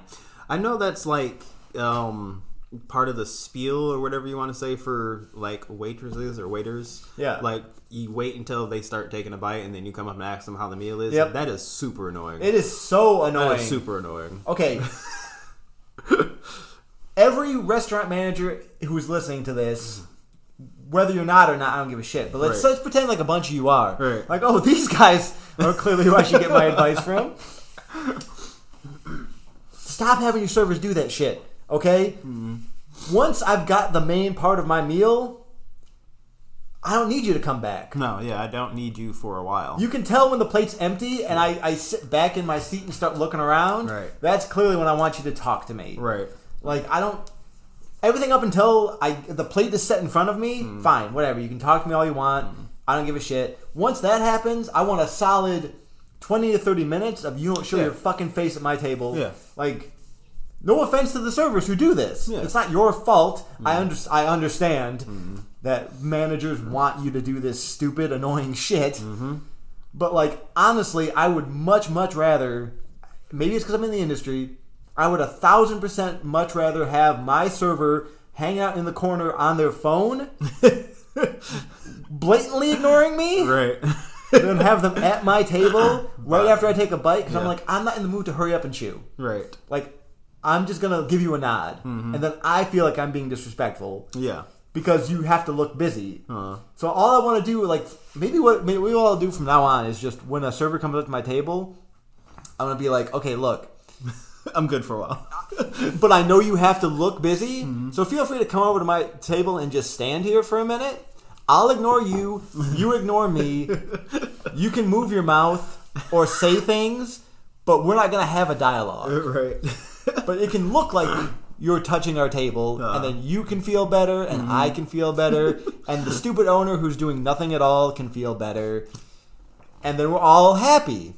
I know that's like... um part of the spiel or whatever you want to say for like waitresses or waiters. Yeah. Like you wait until they start taking a bite and then you come up and ask them how the meal is. Yep. That is super annoying. It is so annoying. That is super annoying. Okay. Every restaurant manager who's listening to this, whether you're not or not, I don't give a shit. But let's, right. let's pretend like a bunch of you are. Right. Like, oh, these guys are clearly who I should get my advice from. Stop having your servers do that shit. Okay? Mm-hmm. Once I've got the main part of my meal, I don't need you to come back. No, yeah, I don't need you for a while. You can tell when the plate's empty and I, I sit back in my seat and start looking around. Right. That's clearly when I want you to talk to me. Right. Like, I don't... Everything up until I the plate is set in front of me, mm. fine, whatever. You can talk to me all you want. Mm. I don't give a shit. Once that happens, I want a solid twenty to thirty minutes of you don't show yeah. your fucking face at my table. Yeah. Like... No offense to the servers who do this. Yeah. It's not your fault. Mm. I, under- I understand mm-hmm. that managers mm-hmm. want you to do this stupid, annoying shit. Mm-hmm. But, like, honestly, I would much, much rather... Maybe it's because I'm in the industry. I would a thousand percent much rather have my server hang out in the corner on their phone, blatantly ignoring me. Right. Then have them at my table right after I take a bite. Because yeah. I'm like, I'm not in the mood to hurry up and chew. Right. Like... I'm just going to give you a nod. Mm-hmm. And then I feel like I'm being disrespectful. Yeah. Because you have to look busy. Uh-huh. So all I want to do, like, maybe what maybe we all do from now on is just when a server comes up to my table, I'm going to be like, okay, look. I'm good for a while. But I know you have to look busy. Mm-hmm. So feel free to come over to my table and just stand here for a minute. I'll ignore you. You ignore me. You can move your mouth or say things, but we're not going to have a dialogue. Right. But it can look like you're touching our table, uh, and then you can feel better, and mm-hmm. I can feel better, and the stupid owner who's doing nothing at all can feel better, and then we're all happy.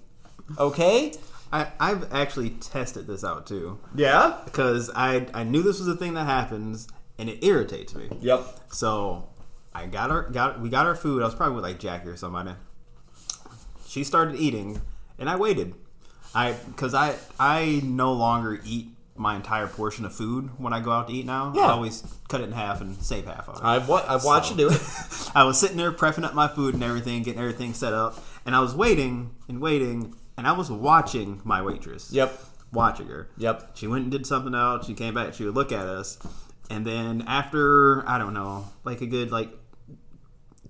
Okay? I, I've actually tested this out, too. Yeah? Because I I knew this was a thing that happens, and it irritates me. Yep. So I got our got we got our food. I was probably with, like, Jackie or somebody. She started eating, and I waited. I because I I no longer eat my entire portion of food when I go out to eat now. Yeah. I always cut it in half and save half of it. I've wa- I've watched so, you do it. I was sitting there prepping up my food and everything, getting everything set up, and I was waiting and waiting, and I was watching my waitress. Yep, watching her. Yep, she went and did something else. She came back. She would look at us, and then after I don't know, like a good like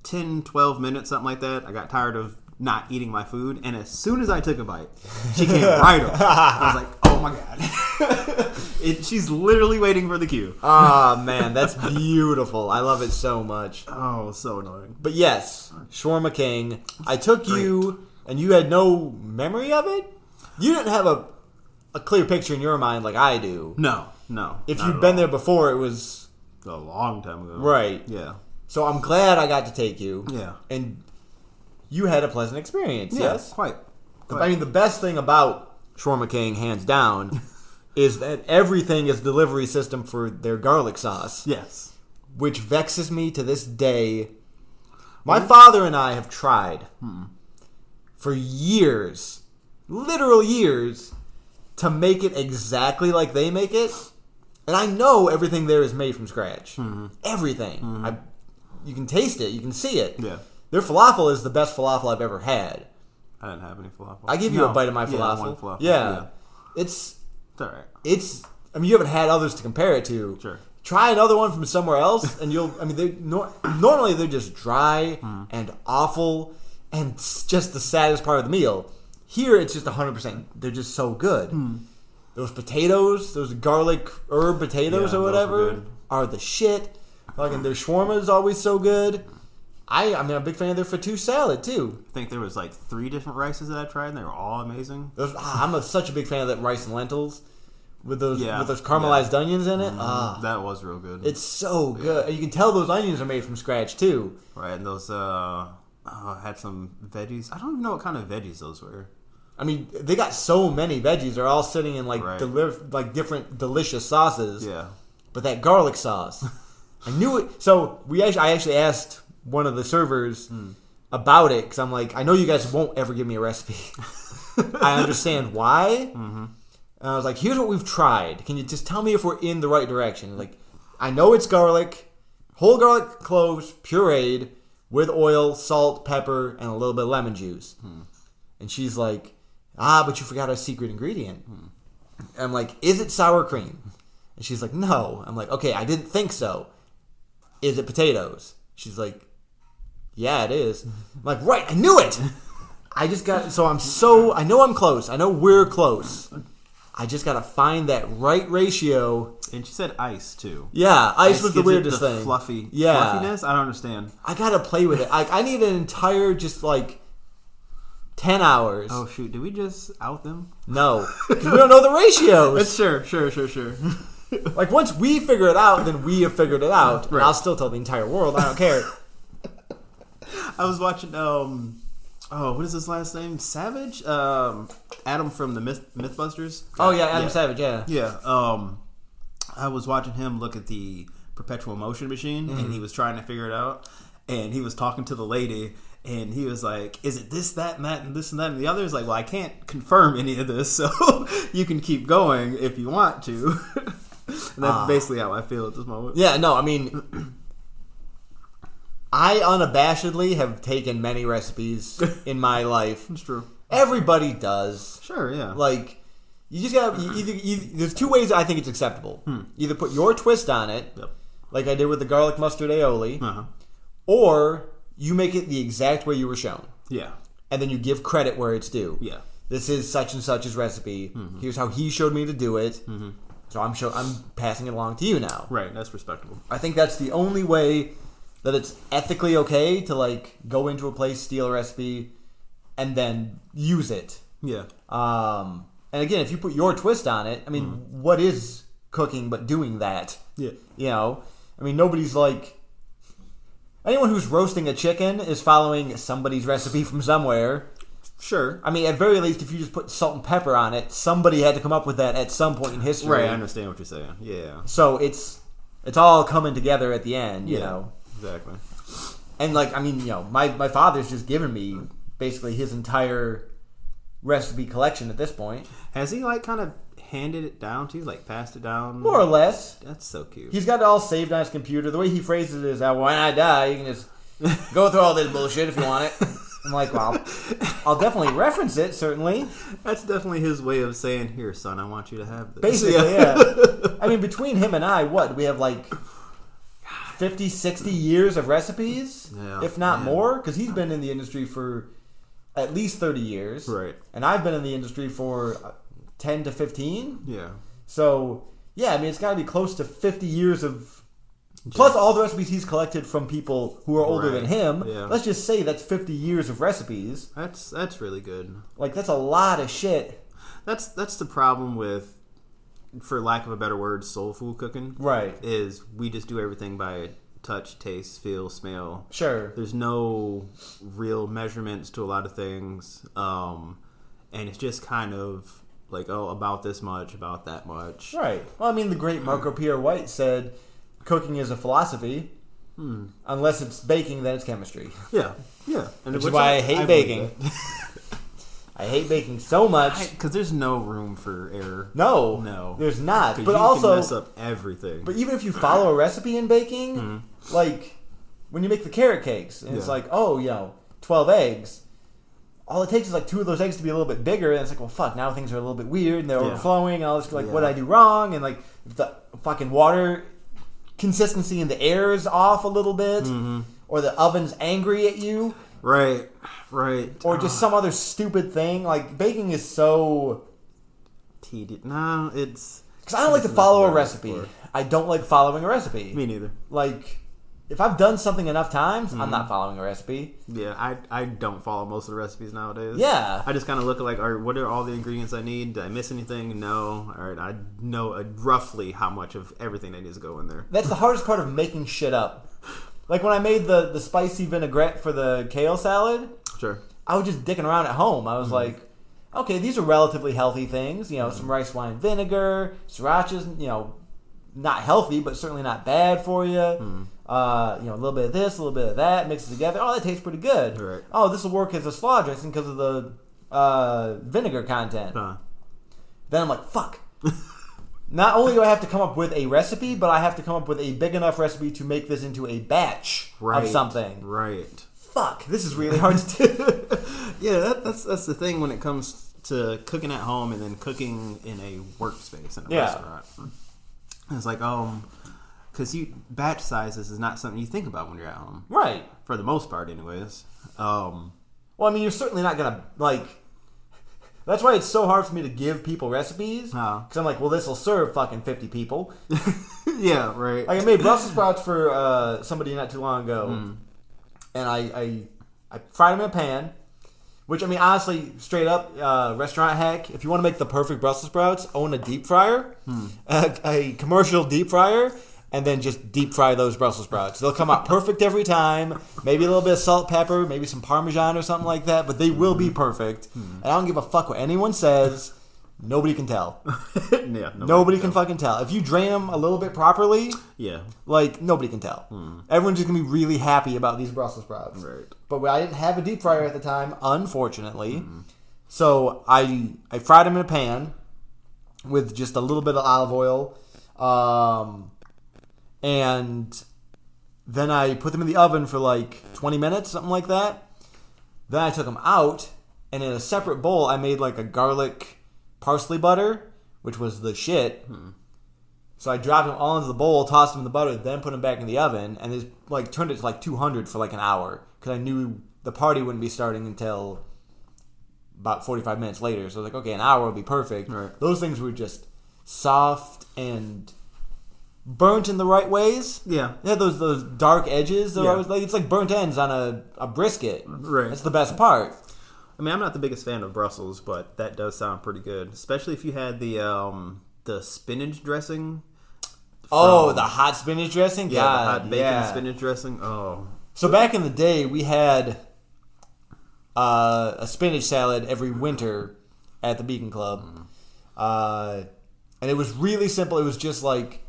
ten, twelve minutes, something like that. I got tired of not eating my food, and as soon as I took a bite, she came right over. I was like, oh Oh my god. It, she's literally waiting for the cue. Ah, oh, man, that's beautiful. I love it so much. Oh, so annoying. But yes, Shawarma King. I took Great. you, and you had no memory of it? You didn't have a a clear picture in your mind like I do. No, no. If you'd been all. there before, it was... a long time ago. Right. Yeah. So I'm glad I got to take you. Yeah. And you had a pleasant experience, yeah, yes? quite. quite. I mean, the best thing about Shawarma King, hands down... is that everything is delivery system for their garlic sauce. Yes. Which vexes me to this day. My mm-hmm. father and I have tried mm-mm. for years, literal years, to make it exactly like they make it. And I know everything there is made from scratch. Mm-hmm. Everything. Mm-hmm. I, you can taste it. You can see it. Yeah. Their falafel is the best falafel I've ever had. I didn't have any falafel. I give you no. a bite of my falafel. Yeah, one falafel. Yeah. yeah. It's... It's all right. It's, I mean, you haven't had others to compare it to. Sure. Try another one from somewhere else, and you'll, I mean, they nor, normally they're just dry mm. and awful and just the saddest part of the meal. Here, it's just one hundred percent. They're just so good. Mm. Those potatoes, those garlic herb potatoes yeah, or whatever are the shit. Like, and their shawarma is always so good. I, I mean, I'm a big fan of their fattoush salad, too. I think there was, like, three different rices that I tried, and they were all amazing. Those, ah, I'm a, such a big fan of that rice and lentils with those yeah. with those caramelized yeah. onions in it. Mm-hmm. Ah, that was real good. It's so yeah. good. And you can tell those onions are made from scratch, too. Right, and those, uh, oh, had some veggies. I don't even know what kind of veggies those were. I mean, they got so many veggies. They're all sitting in, like, right. deli- like different delicious sauces. Yeah. But that garlic sauce. I knew it. So, we actually, I actually asked... one of the servers mm. about it because I'm like, I know you guys won't ever give me a recipe. I understand why. Mm-hmm. And I was like, here's what we've tried. Can you just tell me if we're in the right direction? Like, I know it's garlic, whole garlic cloves, pureed with oil, salt, pepper, and a little bit of lemon juice. Mm. And she's like, ah, but you forgot our secret ingredient. Mm. And I'm like, is it sour cream? And she's like, no. I'm like, okay, I didn't think so. Is it potatoes? She's like, yeah, it is. I'm like, right, I knew it. I just got, so I'm so, I know I'm close. I know we're close. I just got to find that right ratio. And she said ice, too. Yeah, ice, ice was the weirdest the thing. Fluffy. Yeah. Fluffiness? I don't understand. I got to play with it. I, I need an entire, just like, ten hours. Oh, shoot. Did we just out them? No. Because we don't know the ratios. It's sure, sure, sure, sure. Like, once we figure it out, then we have figured it out. Right. And I'll still tell the entire world. I don't care. I was watching, um, oh, what is his last name? Savage? Um, Adam from the Myth- Mythbusters. Oh, yeah, Adam yeah. Savage, yeah. Yeah. Um, I was watching him look at the perpetual motion machine, mm-hmm. and he was trying to figure it out. And he was talking to the lady, and he was like, is it this, that, and that, and this, and that, and the other? Is like, well, I can't confirm any of this, so you can keep going if you want to. And that's uh, basically how I feel at this moment. Yeah, no, I mean... I unabashedly have taken many recipes in my life. It's true. Everybody does. Sure, yeah. Like, you just gotta, you either, you, there's two ways I think it's acceptable. Hmm. Either put your twist on it, yep. like I did with the garlic mustard aioli, uh-huh. or you make it the exact way you were shown. Yeah. And then you give credit where it's due. Yeah. This is such and such's recipe. Mm-hmm. Here's how he showed me to do it. Mm-hmm. So I'm show, I'm passing it along to you now. Right, that's respectable. I think that's the only way... that it's ethically okay to, like, go into a place, steal a recipe, and then use it. Yeah. Um, and, again, if you put your twist on it, I mean, mm. what is cooking but doing that? Yeah. You know? I mean, nobody's, like... anyone who's roasting a chicken is following somebody's recipe from somewhere. Sure. I mean, at very least, if you just put salt and pepper on it, somebody had to come up with that at some point in history. Right, I understand what you're saying. Yeah. So it's it's all coming together at the end, you yeah. know? Exactly. And, like, I mean, you know, my, my father's just given me basically his entire recipe collection at this point. Has he, like, kind of handed it down to you? Like, passed it down? More or less. That's so cute. He's got it all saved on his computer. The way he phrases it is, oh, when I die, you can just go through all this bullshit if you want it. I'm like, well, I'll definitely reference it, certainly. That's definitely his way of saying, here, son, I want you to have this. Basically, yeah. yeah. I mean, between him and I, what? We have, like... fifty, sixty years of recipes, yeah, if not man. more, because he's been in the industry for at least thirty years. Right. And I've been in the industry for ten to fifteen. Yeah. So, yeah, I mean, it's got to be close to fifty years of... Just, plus all the recipes he's collected from people who are older right. than him. Yeah. Let's just say that's fifty years of recipes. That's that's really good. Like, that's a lot of shit. That's that's the problem with, for lack of a better word, soul food cooking. Right. Is we just do everything by touch, taste, feel, smell. Sure. There's no real measurements to a lot of things. Um, and it's just kind of... Like, oh, about this much, about that much. Right. Well, I mean, the great Marco Pierre White said, cooking is a philosophy. Hmm. Unless it's baking, then it's chemistry. Yeah, yeah. And which is why I, I hate I baking. I hate baking so much. Because there's no room for error. No. No. There's not. But you also... can mess up everything. But even if you follow a recipe in baking, mm-hmm. like, when you make the carrot cakes, and yeah. it's like, oh, you know, twelve eggs... All it takes is like two of those eggs to be a little bit bigger, and it's like, well, fuck, now things are a little bit weird, and they're yeah. overflowing, and all this, like, yeah. what did I do wrong? And, like, the fucking water consistency in the air is off a little bit, mm-hmm. or the oven's angry at you. Right, right. Or just uh. some other stupid thing. Like, baking is so... tedious. No, it's... Because I don't like to follow a recipe. I don't like following a recipe. Me neither. Like... If I've done something enough times, mm-hmm. I'm not following a recipe. Yeah, I I don't follow most of the recipes nowadays. Yeah. I just kind of look at, like, all right, what are all the ingredients I need? Did I miss anything? No. All right, I know roughly how much of everything that needs to go in there. That's the hardest part of making shit up. Like, when I made the, the spicy vinaigrette for the kale salad, sure. I was just dicking around at home. I was mm-hmm. like, okay, these are relatively healthy things. You know, mm-hmm. some rice wine vinegar, sriracha's, you know, not healthy, but certainly not bad for you. Mm-hmm. Uh, you know, a little bit of this, a little bit of that, mix it together. Oh, that tastes pretty good. Right. Oh, this will work as a slaw dressing because of the uh, vinegar content. Huh. Then I'm like, fuck. Not only do I have to come up with a recipe, but I have to come up with a big enough recipe to make this into a batch right. of something. Right. Fuck, this is really hard to do. Yeah, that, that's that's the thing when it comes to cooking at home and then cooking in a workspace in a yeah. restaurant. It's like, um. Because you batch sizes is not something you think about when you're at home. Right. For the most part, anyways. Um, well, I mean, you're certainly not going to, like... That's why it's so hard for me to give people recipes. Because uh, I'm like, well, this will serve fucking fifty people. Yeah, right. Like, I made Brussels sprouts for uh, somebody not too long ago. Mm. And I, I I fried them in a pan. Which, I mean, honestly, straight up, uh, restaurant hack. If you want to make the perfect Brussels sprouts, own a deep fryer. Hmm. A, a commercial deep fryer. And then just deep fry those Brussels sprouts. They'll come out perfect every time. Maybe a little bit of salt, pepper, maybe some Parmesan or something like that. But they will be perfect. Mm-hmm. And I don't give a fuck what anyone says. Nobody can tell. yeah, nobody, nobody can, can tell. fucking tell. If you drain them a little bit properly, yeah, like nobody can tell. Mm-hmm. Everyone's just gonna be really happy about these Brussels sprouts. Right. But I didn't have a deep fryer at the time, unfortunately. Mm-hmm. So I I fried them in a pan with just a little bit of olive oil. Um... And then I put them in the oven for like twenty minutes, something like that. Then I took them out, and in a separate bowl, I made like a garlic parsley butter, which was the shit. Hmm. So I dropped them all into the bowl, tossed them in the butter, then put them back in the oven, and they like turned it to like two hundred for like an hour because I knew the party wouldn't be starting until about forty-five minutes later. So I was like, okay, an hour would be perfect. Right. Those things were just soft and... burnt in the right ways. Yeah. They had those those dark edges. Yeah. I was like, it's like burnt ends on a, a brisket. Right. That's the best part. I mean, I'm not the biggest fan of Brussels, but that does sound pretty good. Especially if you had the um, the spinach dressing. From, oh, the hot spinach dressing? Yeah, God, the hot bacon yeah. spinach dressing. Oh. So back in the day, we had uh, a spinach salad every winter at the Beacon Club. Mm. Uh, and it was really simple. It was just like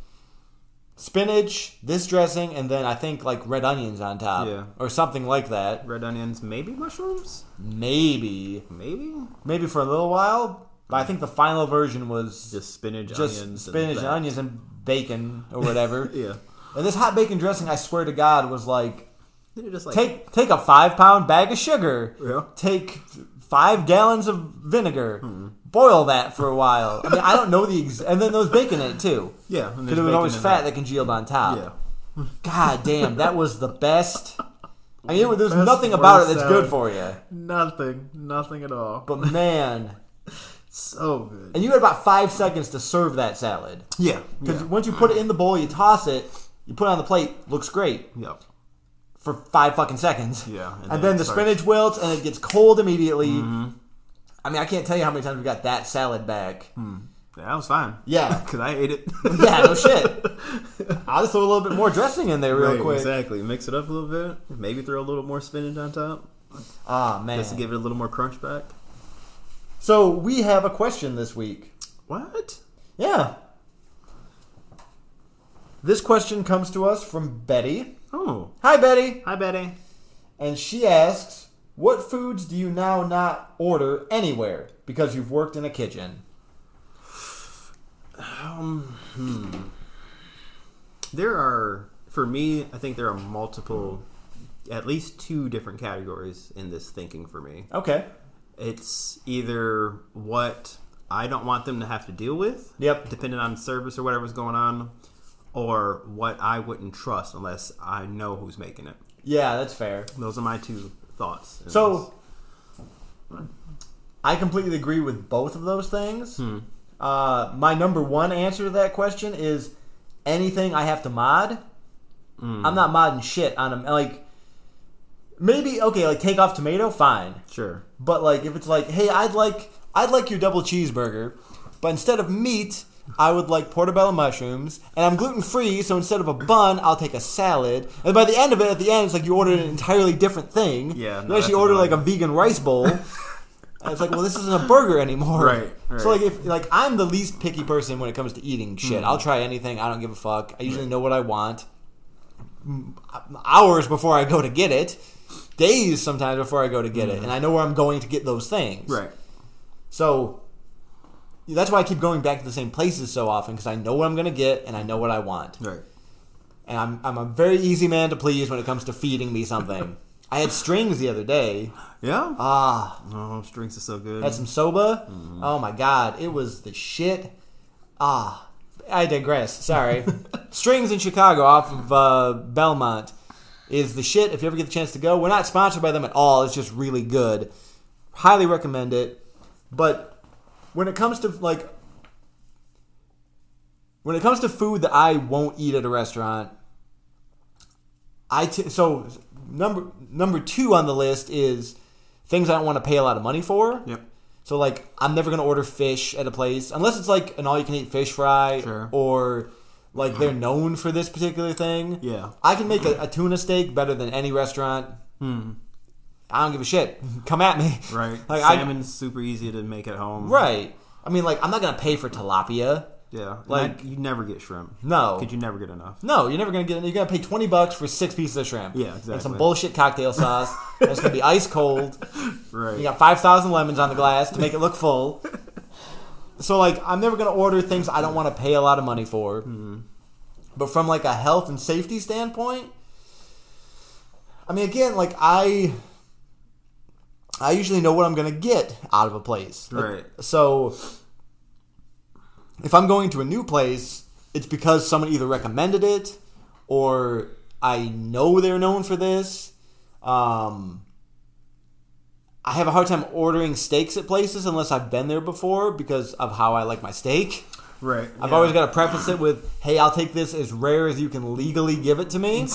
spinach, this dressing, and then I think like red onions on top, yeah, or something like that. Red onions, maybe mushrooms, maybe, maybe, maybe for a little while. But I think the final version was just spinach, just onions, spinach and, and onions and bacon or whatever. Yeah. And this hot bacon dressing, I swear to God, was like, just like take take a five pound bag of sugar, yeah, take five gallons of vinegar. Hmm. Boil that for a while. I mean, I don't know the ex- and then there was bacon in it too. Yeah, because it was always fat that. that congealed on top. Yeah. God damn, that was the best. I mean, there's nothing about it that's salad. good for you. Nothing, nothing at all. But man, So good. And you had about five seconds to serve that salad. Yeah. Because yeah. once you put it in the bowl, you toss it, you put it on the plate, looks great. Yep. For five fucking seconds. Yeah. And, and then, then the starts. spinach wilts and it gets cold immediately. Mm-hmm. I mean, I can't tell you how many times we got that salad back. Hmm. Yeah, that was fine. Yeah. Because I ate it. Yeah, no shit. I'll just throw a little bit more dressing in there real right, quick. Exactly. Mix it up a little bit. Maybe throw a little more spinach on top. Ah, man. Just to give it a little more crunch back. So, we have a question this week. What? Yeah. This question comes to us from Betty. Oh. Hi, Betty. Hi, Betty. And she asks, what foods do you now not order anywhere because you've worked in a kitchen? Um, hmm. There are, for me, I think there are multiple, at least two different categories in this thinking for me. Okay. It's either what I don't want them to have to deal with, yep, depending on the service or whatever's going on, or what I wouldn't trust unless I know who's making it. Yeah, that's fair. Those are my two thoughts. So, this. I completely agree with both of those things. Hmm. Uh, my number one answer to that question is anything I have to mod. Mm. I'm not modding shit on them. Like, maybe, okay, like, take off tomato, fine. Sure. But, like, if it's like, hey, I'd like I'd like your double cheeseburger, but instead of meat, I would like portobello mushrooms, and I'm gluten-free, so instead of a bun, I'll take a salad. And by the end of it, at the end, it's like you ordered an entirely different thing. Yeah. No, you actually ordered, like, a vegan rice bowl. And it's like, well, this isn't a burger anymore. Right, right. So, like, if like I'm the least picky person when it comes to eating shit. Mm. I'll try anything. I don't give a fuck. I usually know what I want hours before I go to get it. Days sometimes before I go to get mm-hmm. it, and I know where I'm going to get those things. Right. So that's why I keep going back to the same places so often, because I know what I'm going to get and I know what I want. Right. And I'm I'm a very easy man to please when it comes to feeding me something. I had Strings the other day. Yeah. Ah. Oh, Strings is so good. Had some soba. Mm-hmm. Oh my god, it was the shit. Ah. I digress. Sorry. Strings in Chicago, off of uh, Belmont. Is the shit. If you ever get the chance to go, we're not sponsored by them at all. It's just really good. Highly recommend it. But when it comes to like, when it comes to food that I won't eat at a restaurant, I t- so number number two on the list is things I don't want to pay a lot of money for. Yep. So like, I'm never gonna order fish at a place unless it's like an all-you-can-eat fish fry, sure, or like, they're known for this particular thing. Yeah. I can make a, a tuna steak better than any restaurant. Mm. I don't give a shit. Come at me. Right. Like, salmon's I, super easy to make at home. Right. I mean, like, I'm not going to pay for tilapia. Yeah. Like, I, you never get shrimp. No. Because you never get enough. No, you're never going to get enough. You're going to pay twenty bucks for six pieces of shrimp. Yeah, exactly. And some bullshit cocktail sauce. And it's going to be ice cold. Right. You got five thousand lemons on the glass to make it look full. So, like, I'm never going to order things I don't want to pay a lot of money for. Mm-hmm. But from, like, a health and safety standpoint, I mean, again, like, I I usually know what I'm going to get out of a place. Right. Like, so, if I'm going to a new place, it's because someone either recommended it or I know they're known for this. Um... I have a hard time ordering steaks at places unless I've been there before because of how I like my steak. Right. I've yeah. always got to preface it with, hey, I'll take this as rare as you can legally give it to me.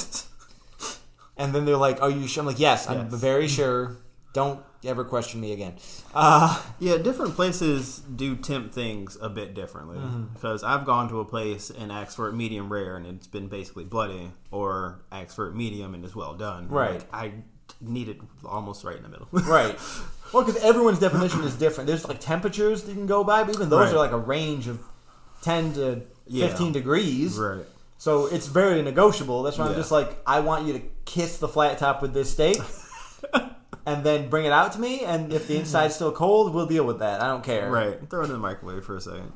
And then they're like, are you sure? I'm like, yes, yes. I'm very sure. Don't ever question me again. Uh, yeah, different places do tempt things a bit differently. Mm-hmm. Because I've gone to a place and asked for it medium rare and it's been basically bloody, or asked for it medium and it's well done. Right. Like, I need it almost right in the middle. Right. Well, because everyone's definition is different. There's like temperatures that you can go by, but even those right. are like a range of ten to fifteen yeah. degrees. Right. So it's very negotiable. That's why yeah. I'm just like, I want you to kiss the flat top with this steak and then bring it out to me. And if the inside's still cold, we'll deal with that. I don't care. Right. Throw it in the microwave for a second.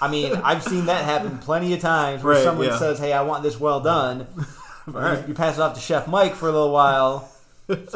I mean, I've seen that happen plenty of times where right, someone yeah. says, hey, I want this well done. Right. You pass it off to Chef Mike for a little while.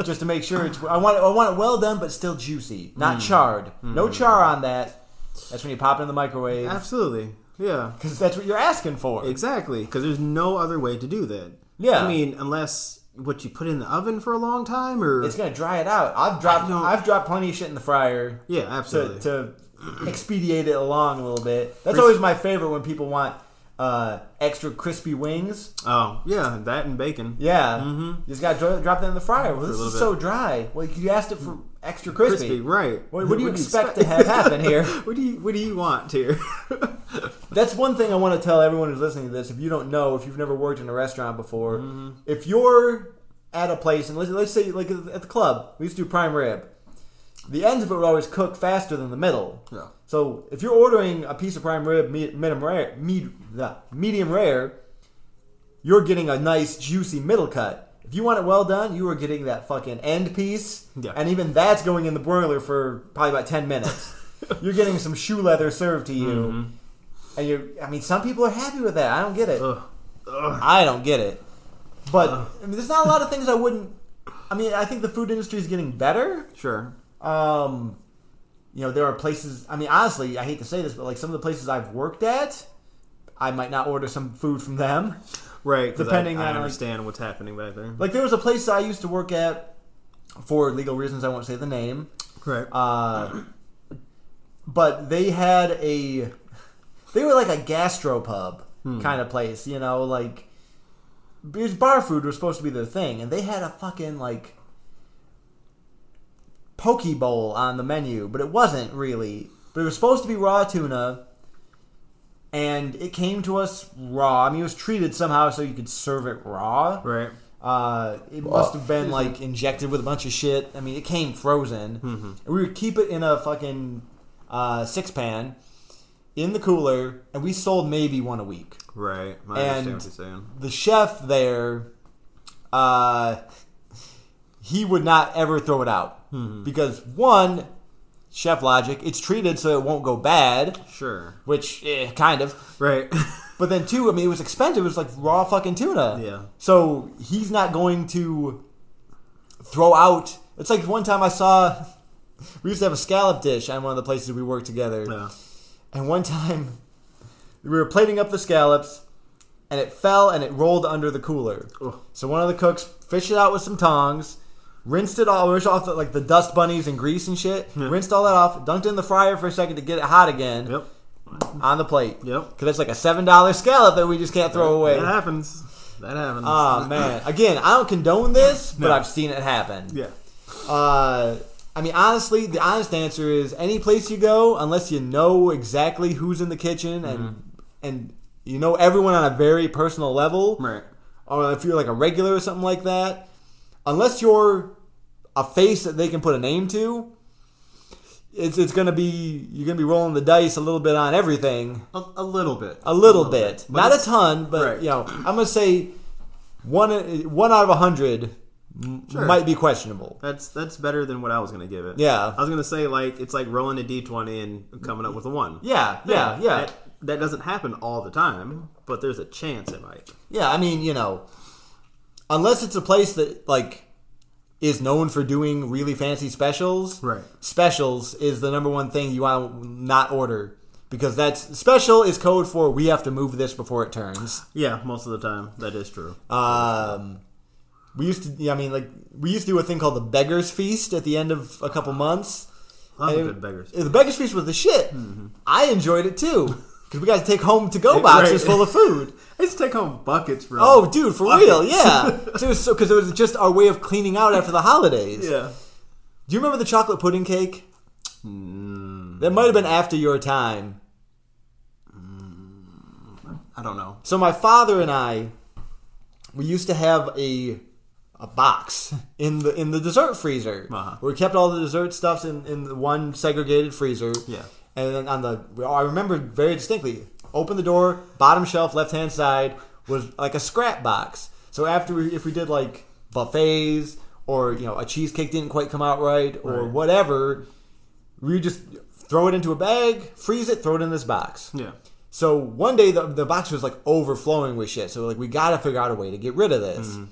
Just to make sure it's, I want it, I want it well done, but still juicy, not mm. charred. Mm. No char on that. That's when you pop it in the microwave. Absolutely, yeah. Because that's what you're asking for. Exactly. Because there's no other way to do that. Yeah. I mean, unless what you put in the oven for a long time, or it's gonna dry it out. I've dropped I've dropped plenty of shit in the fryer. Yeah, absolutely. To, to expedite it along a little bit. That's always my favorite when people want uh, extra crispy wings. Oh yeah, that and bacon. Yeah, mm-hmm. You just gotta dro- drop that in the fryer. Well, this is bit. so dry. Well, you asked it for extra crispy, crispy right? What, what do you what expect, expect to have happen here? what do you What do you want here? That's one thing I want to tell everyone who's listening to this. If you don't know, if you've never worked in a restaurant before, mm-hmm. if you're at a place, and let's, let's say like at the club, we used to do prime rib. The ends of it would always cook faster than the middle. Yeah. So if you're ordering a piece of prime rib, medium rare, medium rare, you're getting a nice juicy middle cut. If you want it well done, you are getting that fucking end piece, yeah. and even that's going in the broiler for probably about ten minutes. You're getting some shoe leather served to you. Mm-hmm. And you, I mean, some people are happy with that. I don't get it. Ugh. Ugh. I don't get it. But I mean, there's not a lot of things I wouldn't. I mean, I think the food industry is getting better. Sure. Um, you know, there are places. I mean, honestly, I hate to say this, but like some of the places I've worked at, I might not order some food from them. Right. Depending I, I on understand like, what's happening back there. Like there was a place I used to work at for legal reasons. I won't say the name. Right. Uh, but they had a. They were like a gastropub hmm. kind of place, you know, like because bar food was supposed to be their thing, and they had a fucking like poke bowl on the menu, but it wasn't really. But it was supposed to be raw tuna, and it came to us raw. I mean, it was treated somehow so you could serve it raw. Right. Uh, it well, must have been like injected with a bunch of shit. I mean, it came frozen. Mm-hmm. And we would keep it in a fucking uh, six pan. In the cooler, and we sold maybe one a week. Right. I understand what you're saying. The chef there, uh, he would not ever throw it out. Mm-hmm. Because, one, chef logic, it's treated so it won't go bad. Sure. Which, eh, kind of. Right. But then, two, I mean, it was expensive. It was like raw fucking tuna. Yeah. So, he's not going to throw out. It's like one time I saw, we used to have a scallop dish on one of the places we worked together. Yeah. And one time, we were plating up the scallops, and it fell and it rolled under the cooler. Ugh. So one of the cooks fished it out with some tongs, rinsed it all, rinsed off the, like the dust bunnies and grease and shit, yeah. rinsed all that off, dunked it in the fryer for a second to get it hot again. Yep. On the plate. Yep. Because it's like a seven dollars scallop that we just can't throw that, away. That happens. That happens. Oh, man. Again, I don't condone this, but no. I've seen it happen. Yeah. Uh... I mean, honestly, the honest answer is any place you go, unless you know exactly who's in the kitchen and mm-hmm. and you know everyone on a very personal level, right? Or if you're like a regular or something like that, unless you're a face that they can put a name to, it's it's gonna be you're gonna be rolling the dice a little bit on everything. A, a little bit, a little, a little bit, bit. Not a ton, but right. you know, I'm gonna say one one out of a hundred. Sure. Might be questionable. That's that's better than what I was going to give it. Yeah. I was going to say, like, it's like rolling a d twenty and coming up with a one. Yeah, yeah, yeah. yeah. That, that doesn't happen all the time, but there's a chance it might. Yeah, I mean, you know, unless it's a place that, like, is known for doing really fancy specials. Right. Specials is the number one thing you want to not order. Because that's special is code for we have to move this before it turns. Yeah, most of the time. That is true. Um... We used to, yeah, I mean, like we used to do a thing called the Beggar's Feast at the end of a couple months. I love a good Beggar's Feast. The Beggar's Feast was the shit. Mm-hmm. I enjoyed it too because we got to take home to-go boxes right. full of food. I used to take home buckets, bro. Oh, dude, for buckets. Real, yeah. Because it, so, it was just our way of cleaning out after the holidays. Yeah. Do you remember the chocolate pudding cake? Mm. That might have been after your time. Mm. I don't know. So my father and I, we used to have a. A box in the in the dessert freezer uh-huh. where we kept all the dessert stuffs in, in the one segregated freezer. Yeah, and then on the I remember very distinctly. Open the door, bottom shelf, left hand side was like a scrap box. So after we, if we did like buffets or you know a cheesecake didn't quite come out right or right. whatever, we just throw it into a bag, freeze it, throw it in this box. Yeah. So one day the the box was like overflowing with shit. So like we got to figure out a way to get rid of this. Mm-hmm.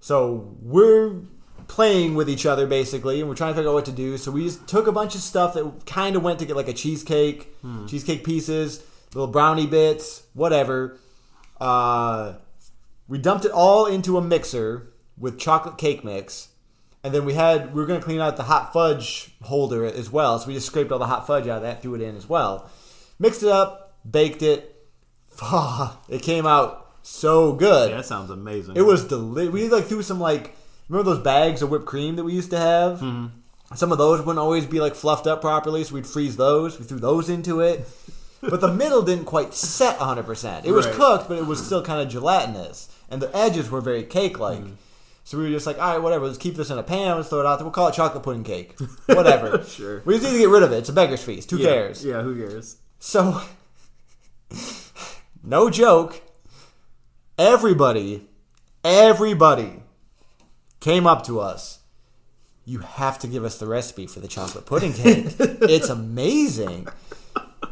So we're playing with each other, basically, and we're trying to figure out what to do. So we just took a bunch of stuff that kind of went to get, like, a cheesecake, hmm. cheesecake pieces, little brownie bits, whatever. Uh, we dumped it all into a mixer, with chocolate cake mix. And then we had, we were going to clean out the hot fudge holder as well. So we just scraped all the hot fudge out of that, threw it in as well. Mixed it up, baked it. It came out so good. Yeah, that sounds amazing. It was delicious. We like threw some like, remember those bags of whipped cream that we used to have? Mm-hmm. Some of those wouldn't always be like fluffed up properly. So we'd freeze those. We threw those into it. But the middle didn't quite set one hundred percent. It was right. cooked, but it was still kind of gelatinous. And the edges were very cake-like. Mm-hmm. So we were just like, all right, whatever. Let's keep this in a pan. Let's throw it out there. We'll call it chocolate pudding cake. Whatever. Sure. We just need to get rid of it. It's a beggar's feast. Who yeah. cares? Yeah, who cares? So, no joke, everybody, everybody came up to us. You have to give us the recipe for the chocolate pudding cake. It's amazing.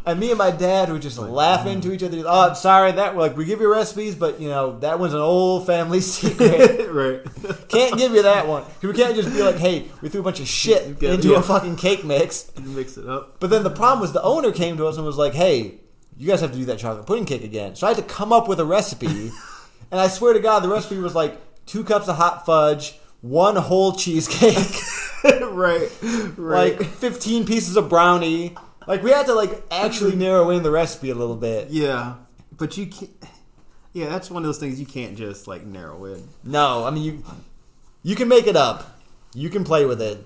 And me and my dad were just like, laughing to each other. Oh, I'm sorry. That like we give you recipes, but you know that one's an old family secret. Right? Can't give you that one. We can't just be like, hey, we threw a bunch of shit got, into yeah. a fucking cake mix. You mix it up. But then the problem was the owner came to us and was like, hey, you guys have to do that chocolate pudding cake again. So I had to come up with a recipe, and I swear to God, the recipe was like two cups of hot fudge, one whole cheesecake, right, right, like fifteen pieces of brownie. Like, we had to, like, actually narrow in the recipe a little bit. Yeah. But you can't... Yeah, that's one of those things you can't just, like, narrow in. No. I mean, you you can make it up. You can play with it.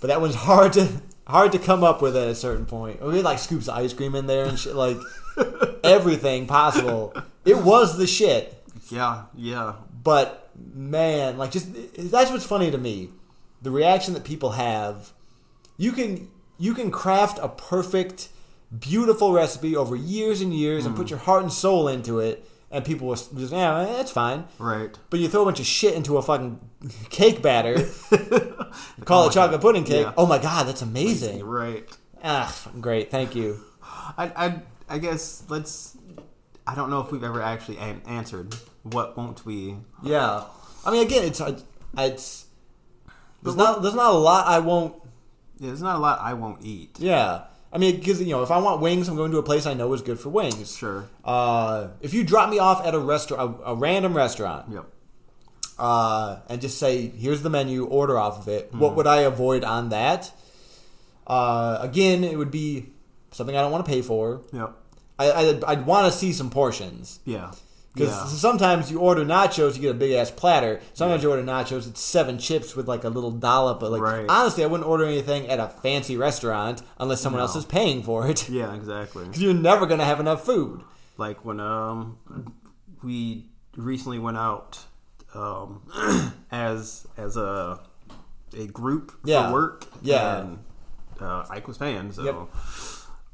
But that one's hard to hard to come up with at a certain point. We had, like, scoops of ice cream in there and shit. Like, everything possible. It was the shit. Yeah, yeah. But, man, like, just... That's what's funny to me. The reaction that people have. You can... You can craft a perfect, beautiful recipe over years and years mm. and put your heart and soul into it, and people will just, yeah, that's fine. Right. But you throw a bunch of shit into a fucking cake batter, call oh it chocolate God. pudding cake. Yeah. Oh, my God, that's amazing. Right. Ah, great. Thank you. I, I, I guess let's – I don't know if we've ever actually answered what won't we – Yeah. I mean, again, it's – it's there's not, there's not a lot I won't – Yeah, there's not a lot I won't eat. Yeah. I mean, because, you know, if I want wings, I'm going to a place I know is good for wings. Sure. Uh, if you drop me off at a restaurant, a, a random restaurant, yep. uh, and just say, here's the menu, order off of it, mm. what would I avoid on that? Uh, again, it would be something I don't want to pay for. Yep. I, I, I'd want to see some portions. Yeah. Because yeah. sometimes you order nachos, you get a big-ass platter. Sometimes yeah. you order nachos, it's seven chips with, like, a little dollop. But like, right. honestly, I wouldn't order anything at a fancy restaurant unless someone no. else is paying for it. Yeah, exactly. Because you're never going to have enough food. Like, when um we recently went out um as as a a group yeah. for work. Yeah. And uh, Ike was paying, so... Yep.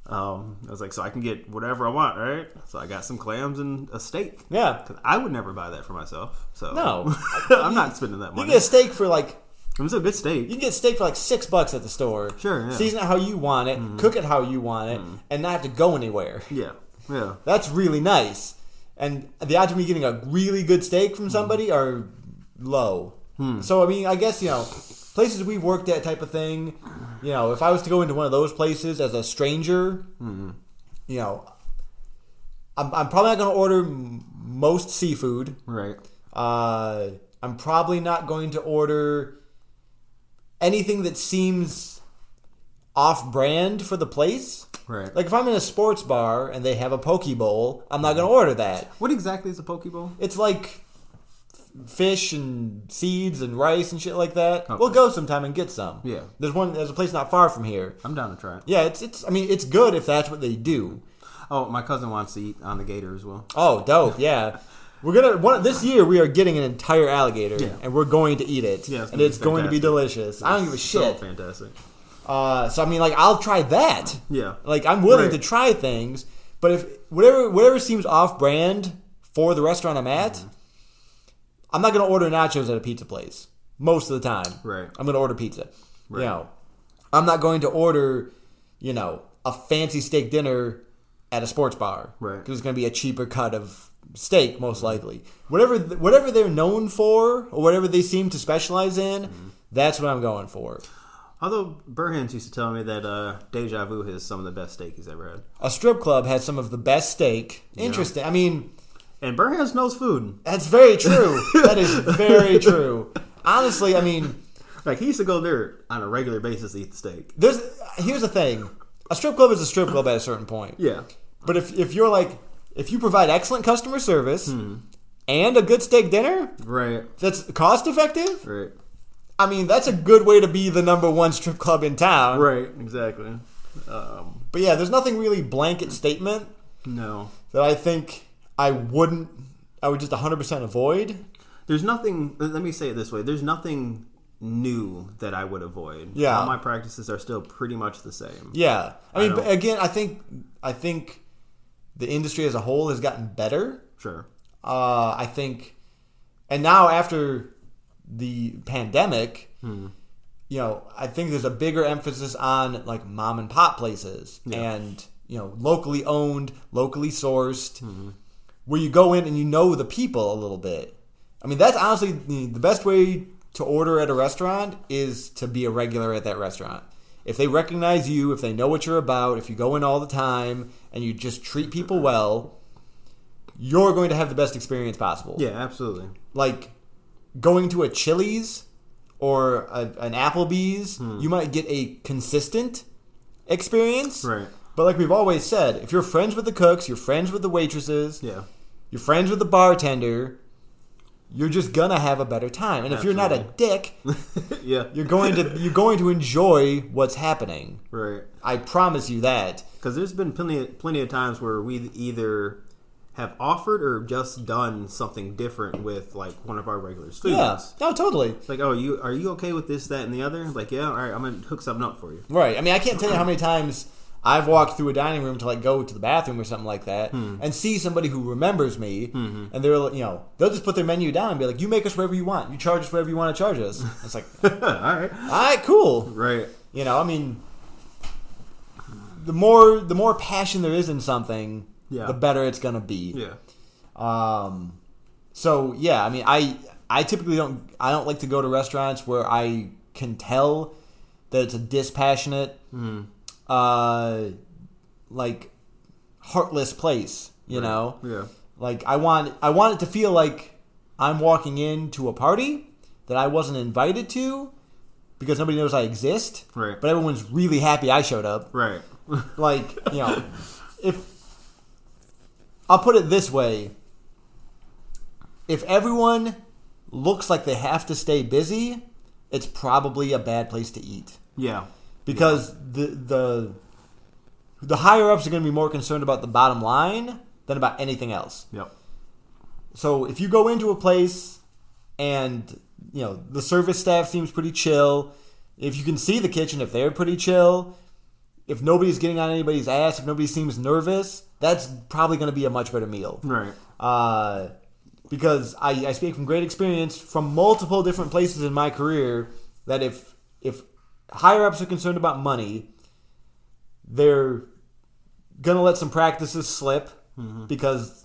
Um, I was like, so I can get whatever I want, right? So I got some clams and a steak. Yeah. Because I would never buy that for myself. So no. I'm not spending that money. You can get a steak for like... It was a good steak. You can get steak for like six bucks at the store. Sure, yeah. Season it how you want it, mm-hmm. cook it how you want it, mm-hmm. and not have to go anywhere. Yeah, yeah. That's really nice. And the odds of me getting a really good steak from somebody mm-hmm. are low. Hmm. So, I mean, I guess, you know... Places we worked at type of thing, you know, if I was to go into one of those places as a stranger, mm-hmm. you know, I'm, I'm probably not going to order m- most seafood. Right. Uh, I'm probably not going to order anything that seems off-brand for the place. Right. Like if I'm in a sports bar and they have a poke bowl, I'm not going to order that. What exactly is a poke bowl? It's like... fish and seeds and rice and shit like that. Okay. We'll go sometime and get some. Yeah. There's one there's a place not far from here. I'm down to try it. Yeah, it's it's I mean it's good if that's what they do. Oh, my cousin wants to eat on the gator as well. Oh, dope. Yeah. We're gonna one this year we are getting an entire alligator yeah. and we're going to eat it. Yeah, it's and it's going to be delicious. It's I don't give a shit. So fantastic. Uh so I mean like I'll try that. Yeah. Like I'm willing right. to try things, but if whatever whatever seems off brand for the restaurant I'm at mm-hmm. I'm not going to order nachos at a pizza place most of the time. Right. I'm going to order pizza. Right. You know, I'm not going to order, you know, a fancy steak dinner at a sports bar. Right. Because it's going to be a cheaper cut of steak most likely. Whatever whatever they're known for or whatever they seem to specialize in, mm-hmm. that's what I'm going for. Although Burhans used to tell me that uh, Deja Vu has some of the best steak he's ever had. A strip club has some of the best steak. Interesting. Yeah. I mean... And Burhans knows food. That's very true. That is very true. honestly, I mean, like he used to go there on a regular basis to eat the steak. There's here's the thing: a strip club is a strip club at a certain point. Yeah, but if if you're like if you provide excellent customer service hmm. and a good steak dinner, right? That's cost effective, right? I mean, that's a good way to be the number one strip club in town, right? Exactly. Um, but yeah, there's nothing really blanket statement. No, that I think I wouldn't. I would just one hundred percent avoid. There's nothing. Let me say it this way: there's nothing new that I would avoid. Yeah, all my practices are still pretty much the same. Yeah, I mean, I but again, I think I think the industry as a whole has gotten better. Sure. Uh, I think, and now after the pandemic, hmm. you know, I think there's a bigger emphasis on like mom and pop places yeah. and you know locally owned, locally sourced, hmm. where you go in and you know the people a little bit. I mean, that's honestly the best way to order at a restaurant is to be a regular at that restaurant. If they recognize you, if they know what you're about, if you go in all the time and you just treat people well, you're going to have the best experience possible. Yeah, absolutely. Like going to a Chili's or a, an Applebee's, hmm. you might get a consistent experience. Right. But like we've always said, if you're friends with the cooks, you're friends with the waitresses, yeah, you're friends with the bartender, you're just gonna have a better time. And Absolutely. If you're not a dick, yeah, you're going to you're going to enjoy what's happening. Right. I promise you that. Because there's been plenty of, plenty of times where we either have offered or just done something different with like one of our regular students. Yeah. No, totally. Like, oh, you are you okay with this, that, and the other? Like, yeah, all right, I'm gonna hook something up for you. Right. I mean, I can't tell you how many times I've walked through a dining room to like go to the bathroom or something like that, hmm. and see somebody who remembers me, mm-hmm. and they're you know they'll just put their menu down and be like, "You make us whatever you want, you charge us whatever you want to charge us." It's like, all right, all right, cool, right? You know, I mean, the more the more passion there is in something, yeah. the better it's gonna be. Yeah. Um. So yeah, I mean, I I typically don't I don't like to go to restaurants where I can tell that it's a dispassionate. Mm. Uh, like heartless place, you right. know. Yeah. Like I want, I want it to feel like I'm walking into a party that I wasn't invited to because nobody knows I exist. Right. But everyone's really happy I showed up. Right. Like you know, if I'll put it this way, if everyone looks like they have to stay busy, it's probably a bad place to eat. Yeah. Because yeah. the the the higher ups are going to be more concerned about the bottom line than about anything else. Yep. So if you go into a place and you know the service staff seems pretty chill, if you can see the kitchen, if they're pretty chill, if nobody's getting on anybody's ass, if nobody seems nervous, that's probably going to be a much better meal. Right. Uh, because I, I speak from great experience from multiple different places in my career that if if higher-ups are concerned about money. They're going to let some practices slip mm-hmm. because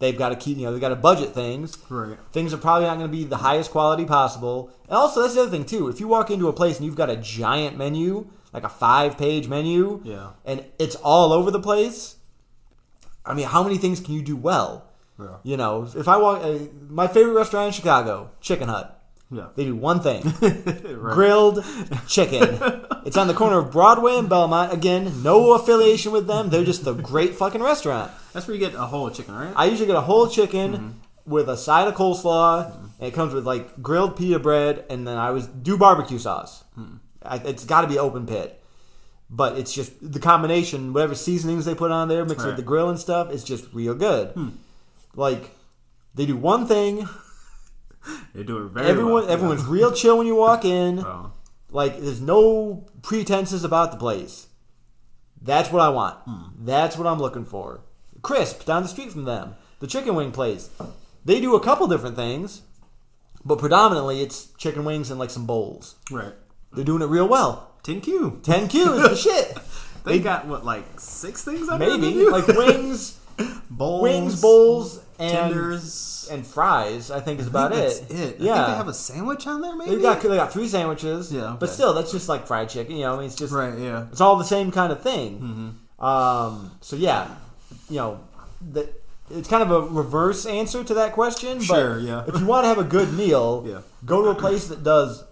they've got to keep, you know, they've got to budget things. Right. Things are probably not going to be the highest quality possible. And also, that's the other thing, too. If you walk into a place and you've got a giant menu, like a five-page menu, yeah. and it's all over the place, I mean, how many things can you do well? Yeah. You know, if I walk, uh, my favorite restaurant in Chicago, Chicken Hut. No. They do one thing. Right. Grilled chicken. It's on the corner of Broadway and Belmont. Again, no affiliation with them. They're just a great fucking restaurant. That's where you get a whole chicken, right? I usually get a whole chicken mm-hmm. with a side of coleslaw. Mm-hmm. And it comes with like grilled pita bread. And then I was do barbecue sauce. Mm-hmm. I, it's got to be open pit. But it's just the combination. Whatever seasonings they put on there mixed right. with the grill and stuff. It's just real good. Hmm. Like, they do one thing. They do it very Everyone, well. Everyone's yeah. real chill when you walk in. Oh. Like, there's no pretenses about the place. That's what I want. Hmm. That's what I'm looking for. Crisp, down the street from them. The chicken wing place. They do a couple different things, but predominantly it's chicken wings and, like, some bowls. Right. They're doing it real well. ten Q. ten Q is the shit. They, they got, what, like, six things on maybe. Maybe. Like, wings, bowls, wings, bowls, and... tenders. And fries, I think, is about I think that's it. it. Yeah, I think they have a sandwich on there. Maybe they got they got three sandwiches. Yeah, okay. But still, that's just like fried chicken. You know, I mean, it's just right. Yeah, it's all the same kind of thing. Mm-hmm. Um, so yeah, you know, the, It's kind of a reverse answer to that question. Sure, but yeah. If you want to have a good meal, yeah. go to a place that does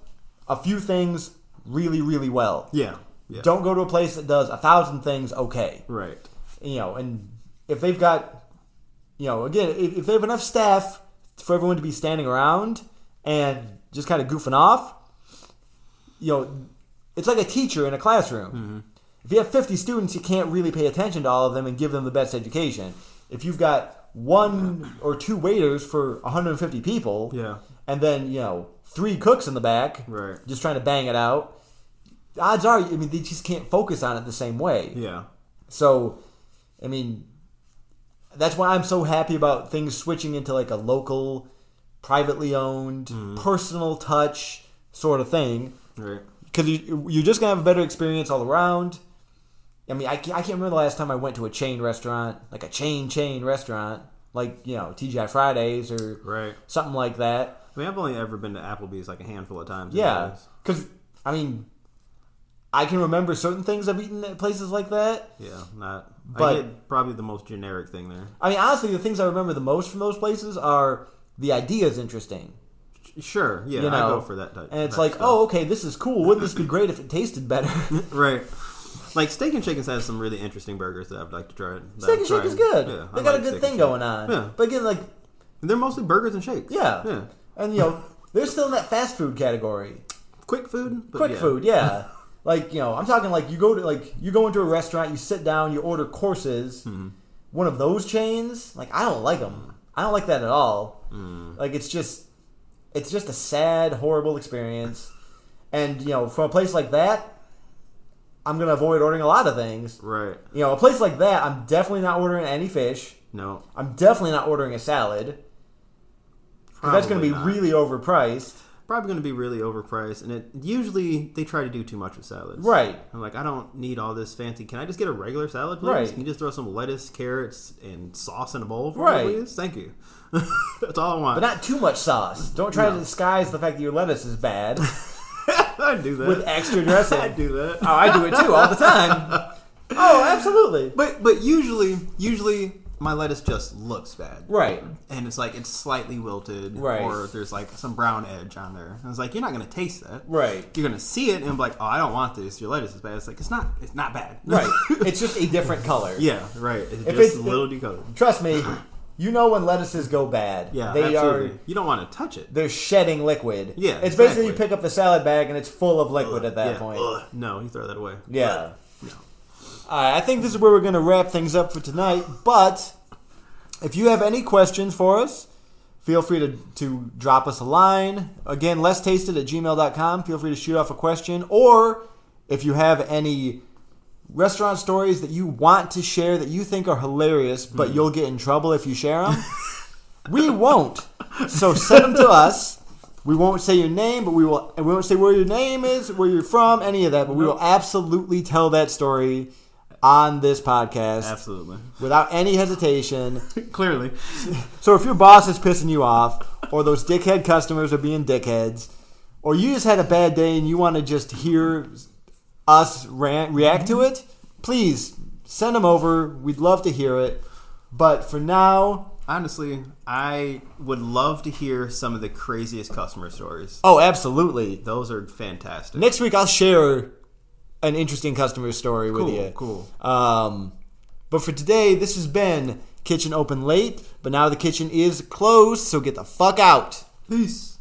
a few things really, really well. Yeah. yeah. Don't go to a place that does a thousand things okay. Right. You know, and if they've got, you know, again, if, if they have enough staff for everyone to be standing around and just kind of goofing off, you know, it's like a teacher in a classroom. Mm-hmm. If you have fifty students, you can't really pay attention to all of them and give them the best education. If you've got one or two waiters for one hundred fifty people, yeah. and then, you know, three cooks in the back, right. just trying to bang it out, odds are, I mean, they just can't focus on it the same way. Yeah. So, I mean, that's why I'm so happy about things switching into like a local, privately owned, mm-hmm. personal touch sort of thing. Right. Because you, you're just going to have a better experience all around. I mean, I can't, I can't remember the last time I went to a chain restaurant, like a chain, chain restaurant, like, you know, T G I Fridays or right. something like that. I mean, I've only ever been to Applebee's like a handful of times. Yeah, because, I mean, I can remember certain things I've eaten at places like that. Yeah, not. But, I get probably the most generic thing there. I mean, honestly, the things I remember the most from those places are the idea is interesting. Sure, yeah, you know? I go for that type. And it's like, stuff. Oh, okay, this is cool. Wouldn't this be great if it tasted better? Right. Like, Steak and Shakers has some really interesting burgers that I'd like to try. Steak and Shakers is good. Yeah, they I got like a good thing going on. Yeah. But again, like... they're mostly burgers and shakes. Yeah. Yeah. And, you know, they're still in that fast food category. Quick food? But Quick yeah. food, yeah. Like, you know, I'm talking like you go to, like, you go into a restaurant, you sit down, you order courses. Mm-hmm. One of those chains, like, I don't like them. I don't like that at all. Mm. Like, it's just... it's just a sad, horrible experience. And, you know, from a place like that... I'm going to avoid ordering a lot of things. Right. You know, a place like that, I'm definitely not ordering any fish. No. I'm definitely not ordering a salad. Because that's going to be not. really overpriced. Probably going to be really overpriced. And it usually, they try to do too much with salads. Right. I'm like, I don't need all this fancy. Can I just get a regular salad, please? Right. Can you just throw some lettuce, carrots, and sauce in a bowl for right. me, please? Thank you. That's all I want. But not too much sauce. Don't try no. to disguise the fact that your lettuce is bad. I do that. With extra dressing. I do that. Oh, I do it too all the time. Oh, absolutely. But but usually usually my lettuce just looks bad. Right. And it's like it's slightly wilted. Right. Or there's like some brown edge on there. And it's like, you're not gonna taste that. Right. You're gonna see it and be like, oh, I don't want this. Your lettuce is bad. It's like it's not it's not bad. Right. It's just a different color. Yeah, right. It's if just it's, a little decolored. Trust me. You know when lettuces go bad. Yeah, they absolutely. Are, you don't want to touch it. They're shedding liquid. Yeah, it's exactly. basically you pick up the salad bag and it's full of liquid Ugh, at that yeah. point. Ugh. No, you throw that away. Yeah. Ugh. No. All right, I think this is where we're going to wrap things up for tonight. But if you have any questions for us, feel free to, to drop us a line. Again, less tasted at gmail dot com. Feel free to shoot off a question. Or if you have any restaurant stories that you want to share that you think are hilarious, but mm. you'll get in trouble if you share them, we won't. So send them to us. We won't say your name, but we will. We won't say where your name is, where you're from, any of that. But we will absolutely tell that story on this podcast, absolutely, without any hesitation. Clearly. So if your boss is pissing you off, or those dickhead customers are being dickheads, or you just had a bad day and you want to just hear us rant, react to it, please send them over. We'd love to hear it. But for now, honestly, I would love to hear some of the craziest customer stories. Oh, absolutely. Those are fantastic. Next week I'll share an interesting customer story cool, with you. Cool. Um, but for today, this has been Kitchen Open Late, but now the kitchen is closed, so get the fuck out. Peace.